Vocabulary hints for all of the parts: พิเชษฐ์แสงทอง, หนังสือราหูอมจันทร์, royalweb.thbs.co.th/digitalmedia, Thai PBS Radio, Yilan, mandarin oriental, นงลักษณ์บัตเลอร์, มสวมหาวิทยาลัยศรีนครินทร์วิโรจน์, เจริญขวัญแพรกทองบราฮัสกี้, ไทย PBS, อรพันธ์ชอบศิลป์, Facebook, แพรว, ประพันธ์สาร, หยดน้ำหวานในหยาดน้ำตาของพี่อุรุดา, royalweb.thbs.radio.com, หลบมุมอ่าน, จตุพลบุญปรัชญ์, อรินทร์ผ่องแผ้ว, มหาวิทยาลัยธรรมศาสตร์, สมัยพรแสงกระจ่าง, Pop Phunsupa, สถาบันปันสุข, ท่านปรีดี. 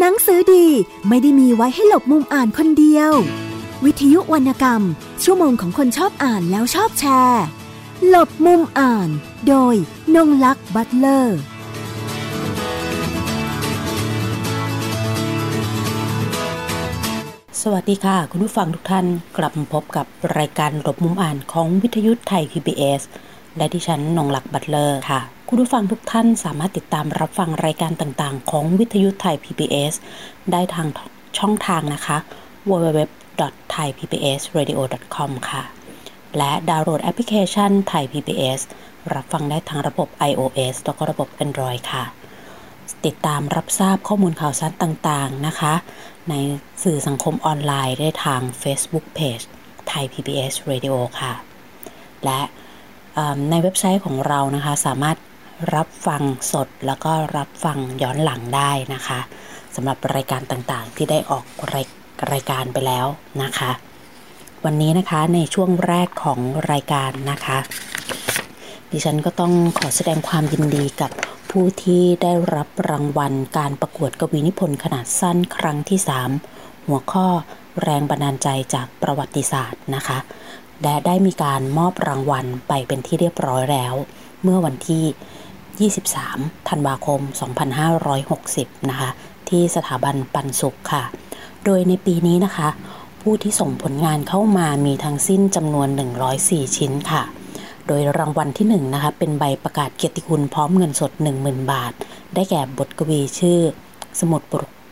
หนังสือดีไม่ได้มีไว้ให้หลบมุมอ่านคนเดียววิทยุวรรณกรรมชั่วโมงของคนชอบอ่านแล้วชอบแชร์หลบมุมอ่านโดยนงลักษ์บัตเลอร์สวัสดีค่ะคุณผู้ฟังทุกท่านกลับมาพบกับรายการหลบมุมอ่านของวิทยุไทย PBS และดิฉันนงลักษ์บัตเลอร์ค่ะคุณผู้ฟังทุกท่านสามารถติดตามรับฟังรายการต่างๆของวิทยุไทย PBS ได้ทางช่องทางนะคะ royalweb.thbs.radio.com ค่ะและดาวน์โหลดแอปพลิเคชันไทย PBS รับฟังได้ทางระบบ iOS แล้วก็ระบบ Android ค่ะติดตามรับทราบข้อมูลข่าวสารต่างๆนะคะในสื่อสังคมออนไลน์ได้ทาง Facebook Page ไทย PBS Radio ค่ะและในเว็บไซต์ของเรานะคะสามารถรับฟังสดแล้วก็รับฟังย้อนหลังได้นะคะสำหรับรายการต่างๆที่ได้ออกรายการไปแล้วนะคะวันนี้นะคะในช่วงแรกของรายการนะคะดิฉันก็ต้องขอแสดงความยินดีกับผู้ที่ได้รับรางวัลการประกวดกวีนิพนธ์ขนาดสั้นครั้งที่3หัวข้อแรงบันดาลใจจากประวัติศาสตร์นะคะและได้มีการมอบรางวัลไปเป็นที่เรียบร้อยแล้วเมื่อวันที่23ธันวาคม2560นะคะที่สถาบันปันสุขค่ะโดยในปีนี้นะคะผู้ที่ส่งผลงานเข้ามามีทั้งสิ้นจำนวน104ชิ้นค่ะโดยรางวัลที่1นะคะเป็นใบประกาศเกียรติคุณพร้อมเงินสด 10,000 บาทได้แก่บทกวีชื่อสมุด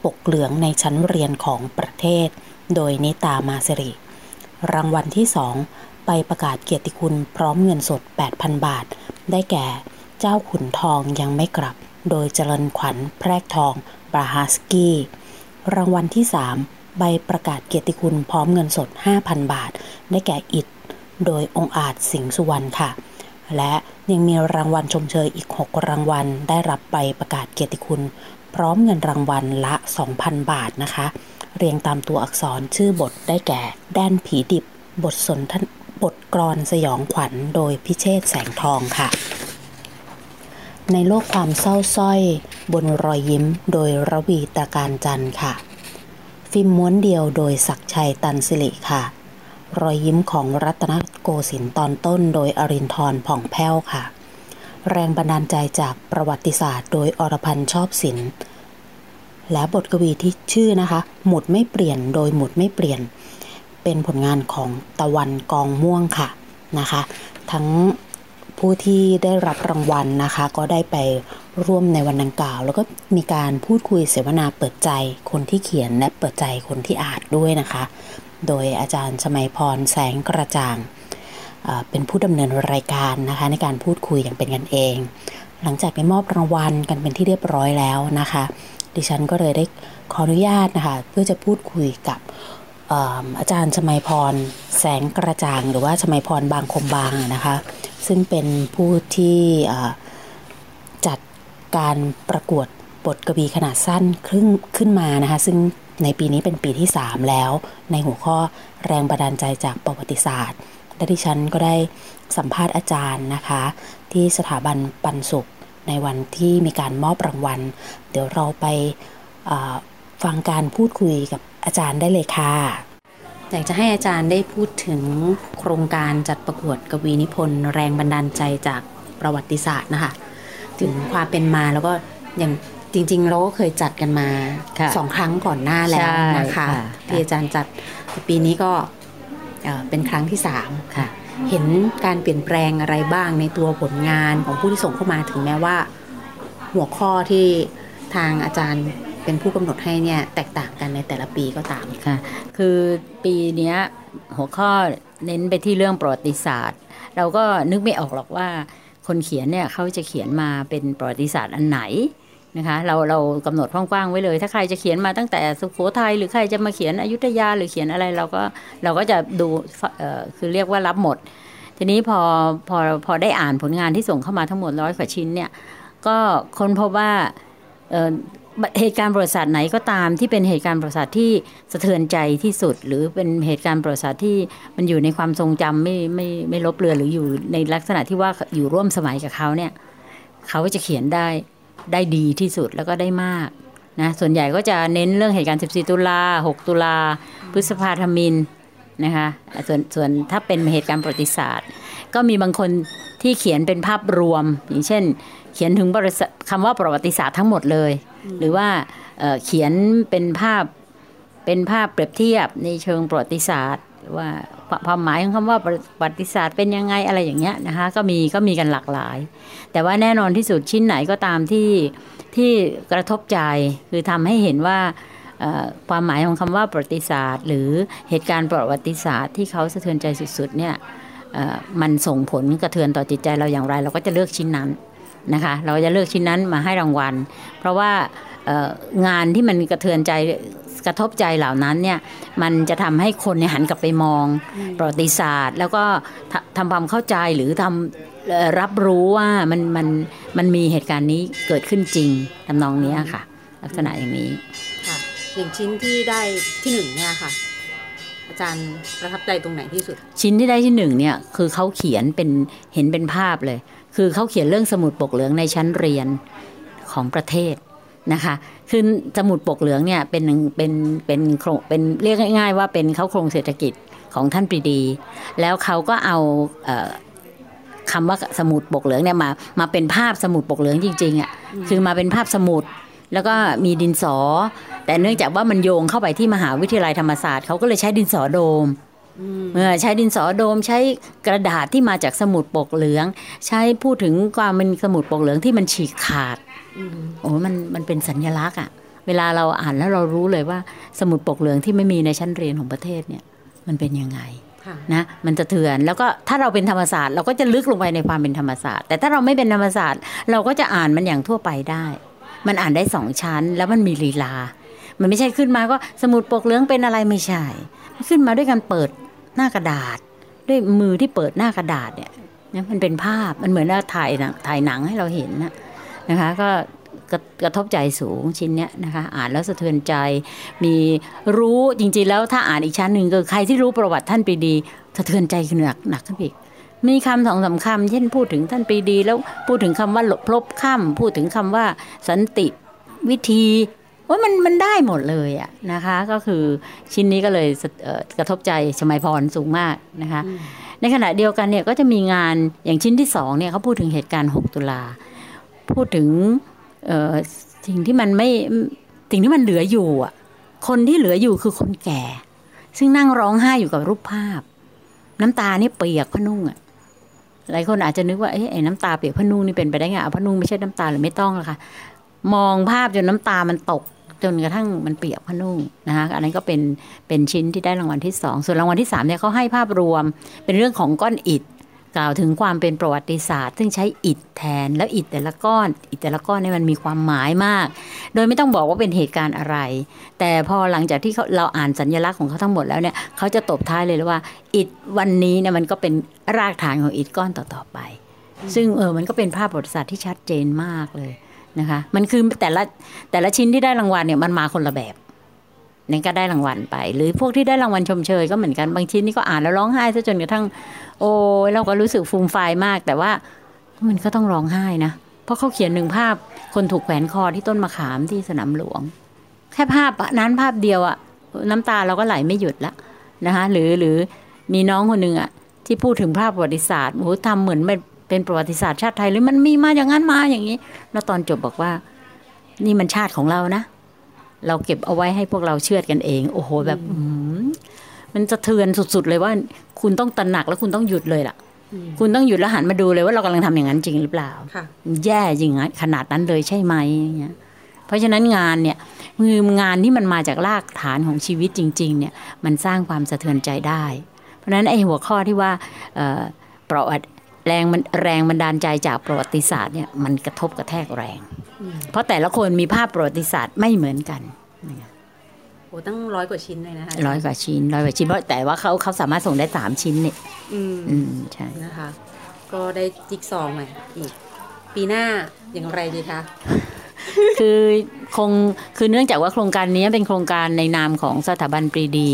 ปกเหลืองในชั้นเรียนของประเทศโดยนิตามาสิริรางวัลที่2ใบประกาศเกียรติคุณพร้อมเงินสด 8,000 บาทได้แก่เจ้าขุนทองยังไม่กลับโดยเจริญขวัญแพรกทองบราฮัสกี้รางวัลที่3ใบประกาศเกียรติคุณพร้อมเงินสด 5,000 บาทได้แก่อิฐโดยองค์อาจสิงห์สุวรรณค่ะและยังมีรางวัลชมเชยอีก6รางวัลได้รับใบประกาศเกียรติคุณพร้อมเงินรางวัลละ 2,000 บาทนะคะเรียงตามตัวอักษรชื่อบทได้แก่แดนผีดิบบทสนทนาบทกลอนสยองขวัญโดยพิเชษฐ์แสงทองค่ะในโลกความเศร้าส้อยบนรอยยิ้มโดยรวีตาการจันทร์ค่ะฟิล์มม้วนเดียวโดยศักดิ์ชัยตันสิริค่ะรอยยิ้มของรัตนโกสินทร์ตอนต้นโดยอรินทร์ผ่องแผ้วค่ะแรงบันดาลใจจากประวัติศาสตร์โดยอรพันธ์ชอบศิลป์และบทกวีที่ชื่อนะคะหมุดไม่เปลี่ยนโดยหมุดไม่เปลี่ยนเป็นผลงานของตะวันกองม่วงค่ะนะคะทั้งผู้ที่ได้รับรางวัลนะคะก็ได้ไปร่วมในวันดังกล่าวแล้วก็มีการพูดคุยเสวนาเปิดใจคนที่เขียนและเปิดใจคนที่อ่านด้วยนะคะโดยอาจารย์สมัยพรแสงกระจ่างเป็นผู้ดำเนินรายการนะคะในการพูดคุยอย่างเป็นกันเองหลังจากได้มอบรางวัลกันเป็นที่เรียบร้อยแล้วนะคะดิฉันก็เลยได้ขออนุญาตนะคะเพื่อจะพูดคุยกับอาจารย์สมัยพรแสงกระจ่างหรือว่าสมัยพรบางคมบางนะคะซึ่งเป็นผู้ที่จัดการประกวดบทกวีขนาดสั้นขึ้นมานะคะซึ่งในปีนี้เป็นปีที่3แล้วในหัวข้อแรงบันดาลใจจากประวัติศาสตร์และดิฉันก็ได้สัมภาษณ์อาจารย์นะคะที่สถาบันปันสุขในวันที่มีการมอบรางวัลเดี๋ยวเราไปฟังการพูดคุยกับอาจารย์ได้เลยค่ะอยากจะให้อาจารย์ได้พูดถึงโครงการจัดประกวดกวีนิพนธ์แรงบันดาลใจจากประวัติศาสตร์นะคะถึงความเป็นมาแล้วก็อย่างจริงๆเราก็เคยจัดกันมา2ครั้งก่อนหน้าแล้วนะคะที่อาจารย์จัดปีนี้ก็เป็นครั้งที่3ค่ะเห็นการเปลี่ยนแปลงอะไรบ้างในตัวผลงานของผู้ที่ส่งเข้ามาถึงแม้ว่าหัวข้อที่ทางอาจารย์เป็นผู้กำหนดให้เนี่ยแตกต่างกันในแต่ละปีก็ตามค่ะคือปีนี้หัวข้อเน้นไปที่เรื่องประวัติศาสตร์เราก็นึกไม่ออกหรอกว่าคนเขียนเนี่ยเขาจะเขียนมาเป็นประวัติศาสตร์อันไหนนะคะเรากำหนดกว้างๆไว้เลยถ้าใครจะเขียนมาตั้งแต่สุโขทัยหรือใครจะมาเขียนอยุธยาหรือเขียนอะไรเราก็จะดูคือเรียกว่ารับหมดทีนี้พอได้อ่านผลงานที่ส่งเข้ามาทั้งหมด100กว่าชิ้นเนี่ยก็ค้นพบว่าเหตุการณ์ประวัติศาสตร์ไหนก็ตามที่เป็นเหตุการณ์ประวัติศาสตร์ที่สะเทือนใจที่สุดหรือเป็นเหตุการณ์ประวัติศาสตร์ที่มันอยู่ในความทรงจำไม่ลบเลือนหรืออยู่ในลักษณะที่ว่าอยู่ร่วมสมัยกับเขาเนี่ยเขาจะเขียนได้ดีที่สุดแล้วก็ได้มาก นะส่วนใหญ่ก็จะเน้นเรื่องเหตุการณ์14ตุลา6ตุลาพฤษภาธมิญนะคะส่วนถ้าเป็นเหตุการณ์ประวัติศาสตร์ก็มีบางคนที่เขียนเป็นภาพรวมอย่างเช่นเขียนถึงคำว่าประวัติศาสตร์ทั้งหมดเลยหรือว่าเขียนเป็นภาพเปรียบเทียบในเชิงประวัติศาสตร์ว่าความหมายของคำว่าประวัติศาสตร์เป็นยังไงอะไรอย่างเงี้ยนะคะก็มีกันหลากหลายแต่ว่าแน่นอนที่สุดชิ้นไหนก็ตามที่กระทบใจคือทำให้เห็นว่าความหมายของคำว่าประวัติศาสตร์หรือเหตุการณ์ประวัติศาสตร์ที่เขาสะเทือนใจสุดๆเนี่ยมันส่งผลกระเทือนต่อจิตใจเราอย่างไรเราก็จะเลือกชิ้นนั้นนะคะเราจะเลือกชิ้นนั้นมาให้รางวัลเพราะว่างานที่มันกระเทือนใจกระทบใจเหล่านั้นเนี่ยมันจะทำให้คนเนี่ยหันกลับไปมองประวัติศาสตร์แล้วก็ทำความเข้าใจหรือทำรับรู้ว่ามันมีเหตุการณ์นี้เกิดขึ้นจริงทำนองนี้ค่ะลักษณะอย่างนี้ค่ะอย่างชิ้นที่ได้ที่1เนี่ยค่ะอาจารย์ประทับใจตรงไหนที่สุดชิ้นที่ได้ที่1เนี่ยคือเขาเขียนเป็นเห็นเป็นภาพเลยคือเขาเขียนเรื่องสมุดปกเหลืองในชั้นเรียนของประเทศนะคะคือสมุดปกเหลืองเนี่ยเป็นเรียกง่ายๆว่าเป็นเขาโครงเศรษฐกิจของท่านปรีดีแล้วเขาก็เอาคำว่าสมุดปกเหลืองเนี่ยมาเป็นภาพสมุดปกเหลืองจริงๆอ่ะคือมาเป็นภาพสมุดแล้วก็มีดินสอแต่เนื่องจากว่ามันโยงเข้าไปที่มหาวิทยาลัยธรรมศาสตร์เขาก็เลยใช้ดินสอโดมใช้ดินสอโดมใช้กระดาษที่มาจากสมุดปกเหลืองใช้พูดถึงความเป็นสมุดปกเหลืองที่มันฉีกขาดโอ้มันเป็นสัญลักษณ์อ่ะเวลาเราอ่านแล้วเรารู้เลยว่าสมุดปกเหลืองที่ไม่มีในชั้นเรียนของประเทศเนี่ยมันเป็นยังไงนะมันจะเถื่อนแล้วก็ถ้าเราเป็นธรรมศาสตร์เราก็จะลึกลงไปในความเป็นธรรมศาสตร์แต่ถ้าเราไม่เป็นธรรมศาสตร์เราก็จะอ่านมันอย่างทั่วไปได้มันอ่านได้2ชั้นแล้วมันมีลีลามันไม่ใช่ขึ้นมาก็สมุดปกเหลืองเป็นอะไรไม่ใช่ขึ้นมาด้วยการเปิดหน้ากระดาษด้วยมือที่เปิดหน้ากระดาษเนี่ยมันเป็นภาพมันเหมือนเราถ่ายหนังให้เราเห็นนะคะก็กระทบใจสูงชิ้นเนี้ยนะคะอ่านแล้วสะเทือนใจมีรู้จริงๆแล้วถ้าอ่านอีกชั้นหนึ่งก็ใครที่รู้ประวัติท่านปรีดีสะเทือนใจหนักขึ้นอีกมีคำ 2-3 คำเช่นพูดถึงท่านปรีดีแล้วพูดถึงคำว่าพลบค่ำพูดถึงคำว่าสันติวิธีว่ามันได้หมดเลยอะนะคะก็คือชิ้นนี้ก็เลยกระทบใจชมัยพรสูงมากนะคะในขณะเดียวกันเนี่ยก็จะมีงานอย่างชิ้นที่2เนี่ยเขาพูดถึงเหตุการณ์6ตุลาพูดถึงสิ่งที่มันเหลืออยู่อะคนที่เหลืออยู่คือคนแก่ซึ่งนั่งร้องไห้อยู่กับรูปภาพน้ำตานี่เปียกผ้านุ่งอะหลายคนอาจจะนึกว่าไอ้น้ำตาเปียกผ้านุ่งนี่เป็นไปได้ไงผ้านุ่งไม่ใช่น้ำตาหรือไม่ต้องล่ะค่ะมองภาพจนน้ำตามันตกจนกระทั่งมันเปียกผ้านุ่งนะคะอันนั้นก็เป็นชิ้นที่ได้รางวัลที่2ส่วนรางวัลที่3เนี่ยเขาให้ภาพรวมเป็นเรื่องของก้อนอิฐกล่าวถึงความเป็นประวัติศาสตร์ซึ่งใช้อิฐแทนแล้วอิฐแต่ละก้อนเนี่ยมันมีความหมายมากโดยไม่ต้องบอกว่าเป็นเหตุการณ์อะไรแต่พอหลังจากที่เราอ่านสัญลักษณ์ของเขาทั้งหมดแล้วเนี่ยเขาจะตบท้ายเลยว่าอิฐวันนี้เนี่ยมันก็เป็นรากฐานของอิฐก้อนต่อๆไปซึ่งมันก็เป็นภาพประวัติศาสตร์ที่ชัดเจนมากเลยนะคะมันคือแต่ละชิ้นที่ได้รางวัลเนี่ยมันมาคนละแบบนั่นก็ได้รางวัลไปหรือพวกที่ได้รางวัลชมเชยก็เหมือนกันบางชิ้นนี่ก็อ่านแล้วร้องไห้ซะจนกระทั่งโอ้ยเราก็รู้สึกฟูมฟายมากแต่ว่ามันก็ต้องร้องไห้นะเพราะเขาเขียนหนึ่งภาพคนถูกแขวนคอที่ต้นมะขามที่สนามหลวงแค่ภาพนั้นภาพเดียวอะน้ำตาเราก็ไหลไม่หยุดละนะคะหรือมีน้องคนหนึ่งอะที่พูดถึงภาพประวัติศาสตร์โอ้ทำเหมือนเป็นประวัติศาสตร์ชาติไทยหรือมันมีมาอย่างนั้นมาอย่างนี้แล้วตอนจบบอกว่านี่มันชาติของเรานะเราเก็บเอาไว้ให้พวกเราเชื่อกันเองโอ้โหแบบมันสะเทือนสุดๆเลยว่าคุณต้องตระหนักแล้วคุณต้องหยุดเลยล่ะคุณต้องหยุดแล้วหันมาดูเลยว่าเรากำลังทำอย่างนั้นจริงหรือเปล่าแย่จริงขนาดนั้นเลยใช่ไหมอย่างเงี้ยเพราะฉะนั้นงานเนี่ยคืองานที่มันมาจากรากฐานของชีวิตจริงๆเนี่ยมันสร้างความสะเทือนใจได้เพราะฉะนั้นไอ้หัวข้อที่ว่าประวัติแรงบันดาลใจจากประวัติศาสตร์เนี่ยมันกระทบกระแทกแรงเพราะแต่ละคนมีภาพประวัติศาสตร์ไม่เหมือนกันโอ้ตั้ง100กว่าชิ้นเลยนะคะ100กว่าชิ้นเพราะแต่ว่าเขาสามารถส่งได้3ชิ้นเนี่ยใช่นะคะก็ได้จิ๊กซอว์ใหม่อีกปีหน้าอย่างไรดีคะ คือเนื่องจากว่าโครงการนี้เป็นโครงการในนามของสถาบันปรีดี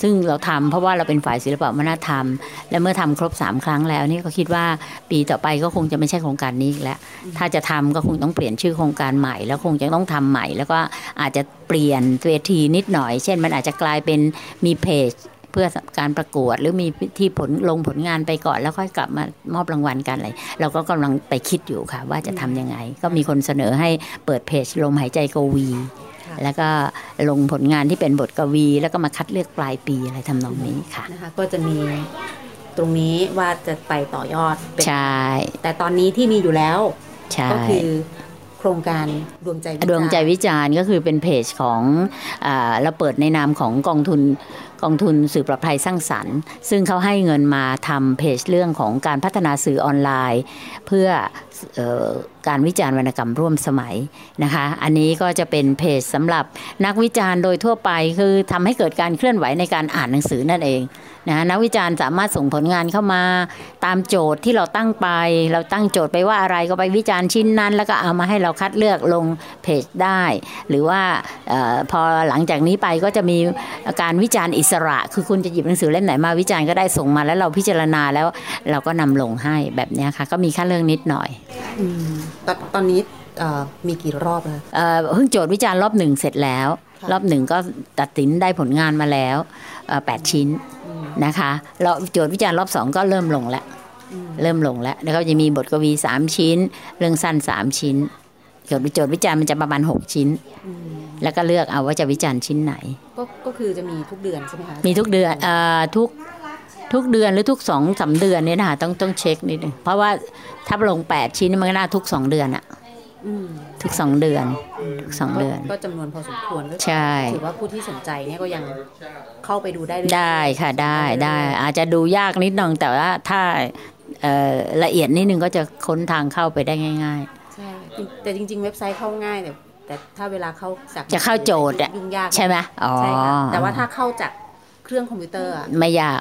ซึ่งเราทำเพราะว่าเราเป็นฝ่ายศิลปะวัฒนธรรมและเมื่อทำครบ3ครั้งแล้วนี่ก็คิดว่าปีต่อไปก็คงจะไม่ใช่โครงการนี้อีกแล้วถ้าจะทำก็คงต้องเปลี่ยนชื่อโครงการใหม่แล้วคงจะต้องทำใหม่แล้วก็อาจจะเปลี่ยนเวทีนิดหน่อยเช่นมันอาจจะกลายเป็นมีเพจเพื่อการประกวดหรือมีที่ผลลงผลงานไปก่อนแล้วค่อยกลับมามอบรางวัลกันอะไรเราก็กำลังไปคิดอยู่ค่ะว่าจะทำยังไงก็มีคนเสนอให้เปิดเพจลมหายใจกวีแล้วก็ลงผลงานที่เป็นบทกวีแล้วก็มาคัดเลือกปลายปีอะไรทำนองนี้ค่ะนะคะก็จะมีตรงนี้ว่าจะไปต่อยอดใช่แต่ตอนนี้ที่มีอยู่แล้วก็คือโครงการดวงใจวิจารณ์ก็คือเป็นเพจของเราเปิดในนามของกองทุนสื่อปลอดภัยสร้างสรรค์ซึ่งเขาให้เงินมาทำเพจเรื่องของการพัฒนาสื่อออนไลน์เพื่อการวิจารณ์วรรณกรรมร่วมสมัยนะคะอันนี้ก็จะเป็นเพจสำหรับนักวิจารณ์โดยทั่วไปคือทำให้เกิดการเคลื่อนไหวในการอ่านหนังสือนั่นเองนะนักวิจารณ์สามารถส่งผลงานเข้ามาตามโจทย์ที่เราตั้งไปเราตั้งโจทย์ไปว่าอะไรก็ไปวิจารณ์ชิ้นนั้นแล้วก็เอามาให้เราคัดเลือกลงเพจได้หรือว่าพอหลังจากนี้ไปก็จะมีการวิจารณ์อิสระคือคุณจะหยิบหนังสือเล่มไหนมาวิจารณ์ก็ได้ส่งมาแล้วเราพิจารณาแล้วเราก็นำลงให้แบบนี้ค่ะก็มีค่าเรื่องนิดหน่อยตอนนี้มีกี่รอบนะเพิ่งโจทย์วิจารณ์รอบหนึ่งเสร็จแล้วรอบหนึ่งก็ตัดสินได้ผลงานมาแล้ว8ชิ้นนะคะเราโจทย์วิจารณ์รอบ2ก็เริ่มลงแล้วแล้วก็จะมีบทกวี3ชิ้นเรื่องสั้น3ชิ้นโจทย์วิจารณ์มันจะประมาณ6ชิ้นแล้วก็เลือกเอาว่าจะวิจารณ์ชิ้นไหนก็คือจะมีทุกเดือนใช่ไหมคะมีทุกเดือนทุกเดือนหรือทุก 2-3 เดือนเนี่ยนะคะต้องเช็คนิดนึงเพราะว่าถ้าลง8ชิ้นมันก็น่าทุก2เดือนอะทุก2เดือนก็จำนวนพอสมควรใช่ถือว่าผู้ที่สนใจเนี่ยก็ยังเข้าไปดูได้ค่ะได้อาจจะดูยากนิดนึงแต่ว่าถ้าละเอียดนิดนึงก็จะค้นทางเข้าไปได้ง่ายๆใช่แต่จริงๆเว็บไซต์เข้าง่ายแต่ถ้าเวลาเข้าจากจะเข้าโจทย์ยุ่งยากใช่ไหมอ๋อแต่ว่าถ้าเข้าจากเครื่องคอมพิวเตอร์ไม่ยาก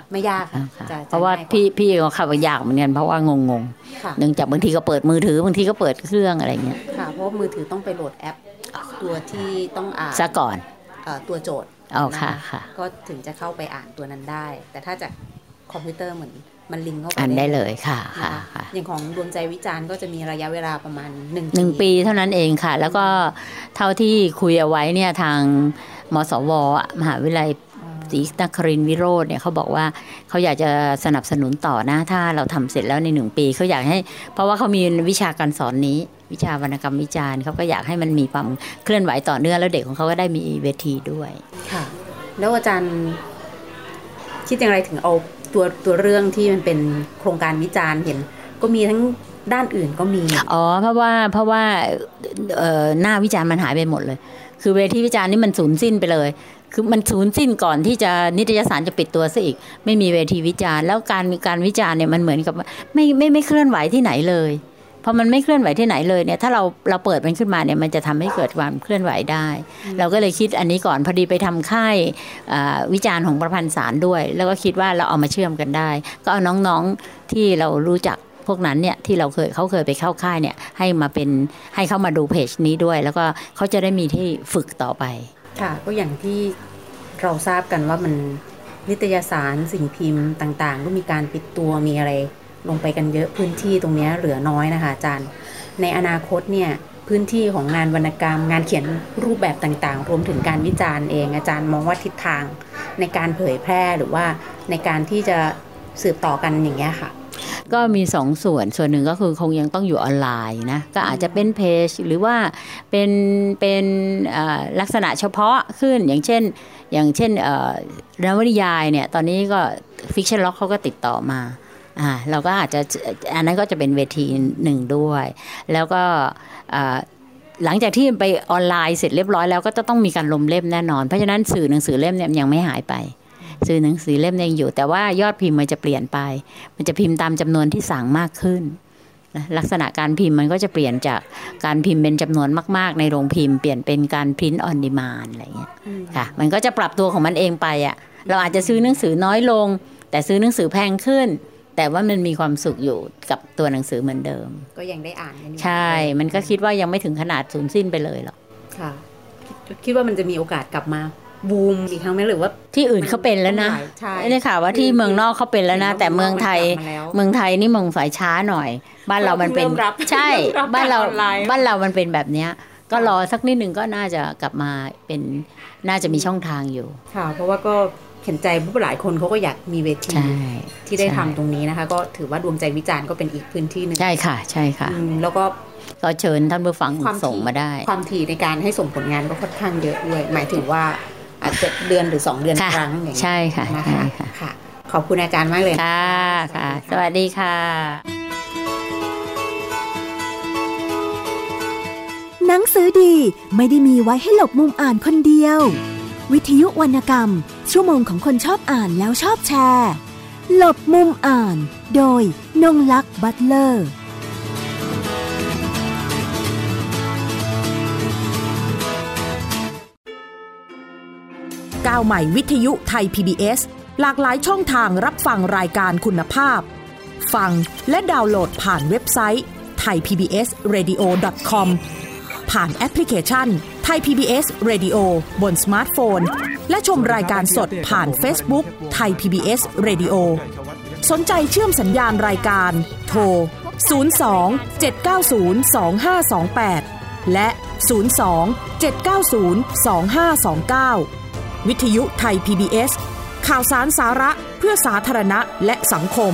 เพราะว่าพี่ก็เข้าไปยากเหมือนกันเพราะว่างเนื่องจากบางทีก็เปิดมือถือบางทีก็เปิดเครื่องอะไรเงี้ยค่ะเพราะมือถือต้องไปโหลดแอปตัวที่ต้องอ่านซะก่อนตัวโจทย์ค่ะก็ถึงจะเข้าไปอ่านตัวนั้นได้แต่ถ้าจากคอมพิวเตอร์เหมือนมันลิงก์เข้าไปอ่านได้เลยค่ะอย่างของดวงใจวิจารณ์ก็จะมีระยะเวลาประมาณ1ปีเท่านั้นเองค่ะแล้วก็เท่าที่คุยเอาไว้เนี่ยทางมสวมหาวิทยาลัยศรีนครินทร์วิโรจน์เนี่ยเขาบอกว่าเขาอยากจะสนับสนุนต่อนะถ้าเราทำเสร็จแล้วใน1ปีเขาอยากให้เพราะว่าเขามีวิชาการสอนนี้วิชาวรรณกรรมวิจารณ์เขาก็อยากให้มันมีความเคลื่อนไหวต่อเนื่องแล้วเด็กของเขาก็ได้มีเวทีด้วยค่ะแล้วอาจารย์คิดอย่างไรถึงเอาตัวเรื่องที่มันเป็นโครงการวิจารณ์เห็นก็มีทั้งด้านอื่นก็มีอ๋อเพราะว่าหน้าวิจารณ์มันหายไปหมดเลยคือเวทีวิจารณ์นี่มันสูญสิ้นไปเลยคือมันสูญสิ้นก่อนที่จะนิตยสารจะปิดตัวซะอีกไม่มีเวทีวิจารณ์แล้วการวิจารณ์เนี่ยมันเหมือนกับไม่เคลื่อนไหวที่ไหนเลยพอมันไม่เคลื่อนไหวที่ไหนเลยเนี่ยถ้าเราเปิดมันขึ้นมาเนี่ยมันจะทำให้เกิดความเคลื่อนไหวได้เราก็เลยคิดอันนี้ก่อนพอดีไปทำค่ายวิจารณ์ของประพันธ์สารด้วยแล้วก็คิดว่าเราเอามาเชื่อมกันได้ก็เอาน้องๆที่เรารู้จักพวกนั้นเนี่ยที่เขาเคยไปเข้าค่ายเนี่ยให้เข้ามาดูเพจนี้ด้วยแล้วก็เขาจะได้มีที่ฝึกต่อไปค่ะก็อย่างที่เราทราบกันว่ามันนิตยสารสิ่งพิมพ์ต่างๆก็มีการปิดตัวมีอะไรลงไปกันเยอะพื้นที่ตรงนี้เหลือน้อยนะคะอาจารย์ในอนาคตเนี่ยพื้นที่ของงานวรรณกรรมงานเขียนรูปแบบต่างๆรวมถึงการวิจารณ์เองอาจารย์มองว่าทิศทางในการเผยแพร่หรือว่าในการที่จะสืบต่อกันอย่างเงี้ยค่ะก็มี2ส่วนหนึ่งก็คือคงยังต้องอยู่ออนไลน์นะก็อาจจะเป็นเพจหรือว่าเป็นลักษณะเฉพาะขึ้นอย่างเช่นนวนิยายเนี่ยตอนนี้ก็ฟิกชันล็อกเขาก็ติดต่อมาเราก็อาจจะอันนั้นก็จะเป็นเวทีหนึ่งด้วยแล้วก็หลังจากที่ไปออนไลน์เสร็จเรียบร้อยแล้วก็จะต้องมีการลมเล่มแน่นอนเพราะฉะนั้นสื่อหนังสือเล่มเนี่ยยังไม่หายไปซื้อหนังสือเล่มยังอยู่แต่ว่ายอดพิมพ์มันจะเปลี่ยนไปมันจะพิมพ์ตามจำนวนที่สั่งมากขึ้นนะลักษณะการพิมพ์มันก็จะเปลี่ยนจากการพิมพ์เป็นจำนวนมากๆในโรงพิมพ์เปลี่ยนเป็นการพิมพ์ออนดีมานด์อะไรเงี้ยค่ะมันก็จะปรับตัวของมันเองไปอ่ะเราอาจจะซื้อหนังสือน้อยลงแต่ซื้อหนังสือแพงขึ้นแต่ว่ามันมีความสุขอยู่กับตัวหนังสือเหมือนเดิมก็ยังได้อ่านใช่มันก็คิดว่ายังไม่ถึงขนาดสูญสิ้นไปเลยหรอกค่ะคิดว่ามันจะมีโอกาสกลับมา บูมอีกครั้งไหมหรือว่าที่อื่นเขาเป็นแล้วนะนี่ค่ะว่าที่เมืองนอกเขาเป็นแล้วนะแต่เมืองไทยนี่มองสายช้าหน่อยบ้านเรามันเป็นใช่บ้านเรามันเป็นแบบนี้ก็รอสักนิดนึงก็น่าจะกลับมาเป็นน่าจะมีช่องทางอยู่ค่ะเพราะว่าก็เห็นใจผู้หลายคนเขาก็อยากมีเวทีที่ได้ทำตรงนี้นะคะก็ถือว่าดวงใจวิจารณ์ก็เป็นอีกพื้นที่นึงใช่ค่ะใช่ค่ะแล้วก็เชิญท่านผู้ฟังส่งมาได้ความถี่ในการให้ส่งผลงานก็ค่อนข้างเยอะด้วยหมายถึงว่าอาจจะเดือนหรือ2 เดือนครั้งอย่างนี้ใช่ค่ะนะคะขอบคุณอาจารย์มากเลยค่ะค่ะสวัสดีค่ะหนังสือดีไม่ได้มีไว้ให้หลบมุมอ่านคนเดียววิทยุวรรณกรรมชั่วโมงของคนชอบอ่านแล้วชอบแชร์หลบมุมอ่านโดยนงลักษ์บัตเลอร์ก้าวใหม่วิทยุไทย PBS หลากหลายช่องทางรับฟังรายการคุณภาพฟังและดาวน์โหลดผ่านเว็บไซต์ thaipbsradio.com ผ่านแอปพลิเคชัน Thai PBS Radio บนสมาร์ทโฟนและชมรายการสดผ่าน Facebook Thai PBS Radio สนใจเชื่อมสัญญาณรายการโทร 02-790-2528 และ 02-790-2529วิทยุไทย PBS ข่าวสารสาระเพื่อสาธารณะและสังคม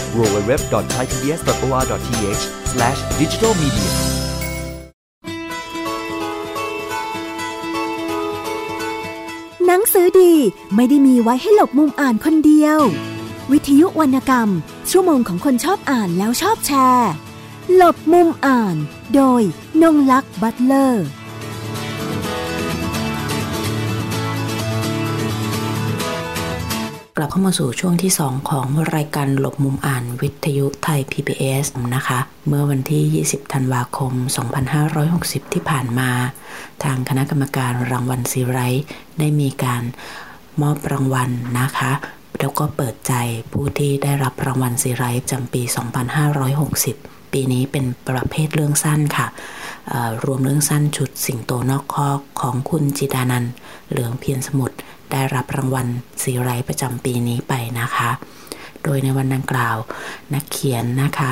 royalweb.thbs.co.th/digitalmedia หนังสือดีไม่ได้มีไว้ให้หลบมุมอ่านคนเดียววิทยุวรรณกรรมชั่วโมงของคนชอบอ่านแล้วชอบแชร์หลบมุมอ่านโดยนงลักษ์บัตเลอร์กลับเข้ามาสู่ช่วงที่2ของรายการหลบมุมอ่านวิทยุไทย PBS นะคะเมื่อวันที่20ธันวาคม2560ที่ผ่านมาทางคณะกรรมการรางวัลซีไรท์ได้มีการมอบรางวัลนะคะแล้วก็เปิดใจผู้ที่ได้รับรางวัลซีไรท์จำปี2560ปีนี้เป็นประเภทเรื่องสั้นค่ะรวมเรื่องสั้นชุดสิงโตนอกคอกของคุณจิดานันท์เหลืองเพียรสมุทรได้รับรางวัลซีไรท์ประจำปีนี้ไปนะคะโดยในวันดังกล่าวนักเขียนนะคะ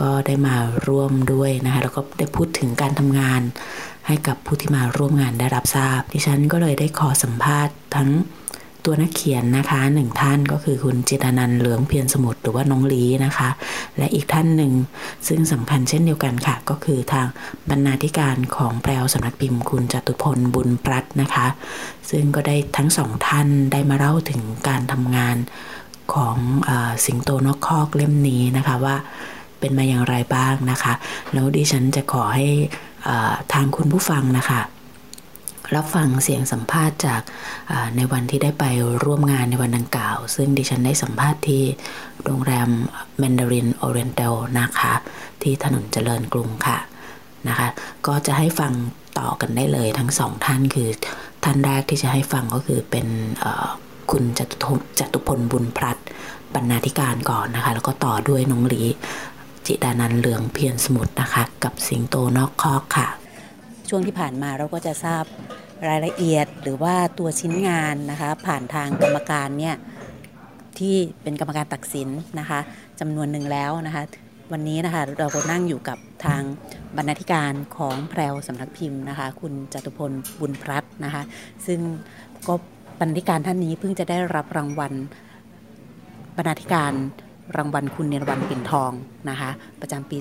ก็ได้มาร่วมด้วยนะคะแล้วก็ได้พูดถึงการทำงานให้กับผู้ที่มาร่วมงานได้รับทราบดิฉันก็เลยได้ขอสัมภาษณ์ทั้งตัวนักเขียนนะคะหนึ่งท่านก็คือคุณจิตานันท์เหลืองเพียรสมุทรหรือว่าน้องลีนะคะและอีกท่านหนึ่งซึ่งสำคัญเช่นเดียวกันค่ะก็คือทางบรรณาธิการของแปลวสำนักพิมพ์คุณจตุพลบุญปรัชญ์นะคะซึ่งก็ได้ทั้งสองท่านได้มาเล่าถึงการทำงานของสิงโตนอกคอกเล่มนี้นะคะว่าเป็นมาอย่างไรบ้างนะคะแล้วดิฉันจะขอให้ทางคุณผู้ฟังนะคะรับฟังเสียงสัมภาษณ์จากในวันที่ได้ไปร่วมงานในวันดังกล่าวซึ่งดิฉันได้สัมภาษณ์ที่โรงแรมแมนดารินโอเรียนเตลนะคะที่ถนนเจริญกรุงค่ะนะคะก็จะให้ฟังต่อกันได้เลยทั้งสองท่านคือท่านแรกที่จะให้ฟังก็คือเป็นคุณจตุพลบุญปรัชญ์บรรณาธิการก่อนนะคะแล้วก็ต่อด้วยน้องลีจิดานันท์เหลืองเพียรสมุทรนะคะกับสิงโตนอกคอกค่ะช่วงที่ผ่านมาเราก็จะทราบรายละเอียดหรือว่าตัวชิ้นงานนะคะผ่านทางกรรมการเนี่ยที่เป็นกรรมการตัดสินนะคะจำนวนหนึ่งแล้วนะคะวันนี้นะคะเราก็นั่งอยู่กับทางบรรณาธิการของแพรวสำนักพิมพ์นะคะคุณจตุพลบุญปรัชญ์นะคะซึ่งก็บรรณาธิการท่านนี้เพิ่งจะได้รับรางวัลบรรณาธิการรางวัลคุณเนรวันปิ่นทองนะคะประจำปี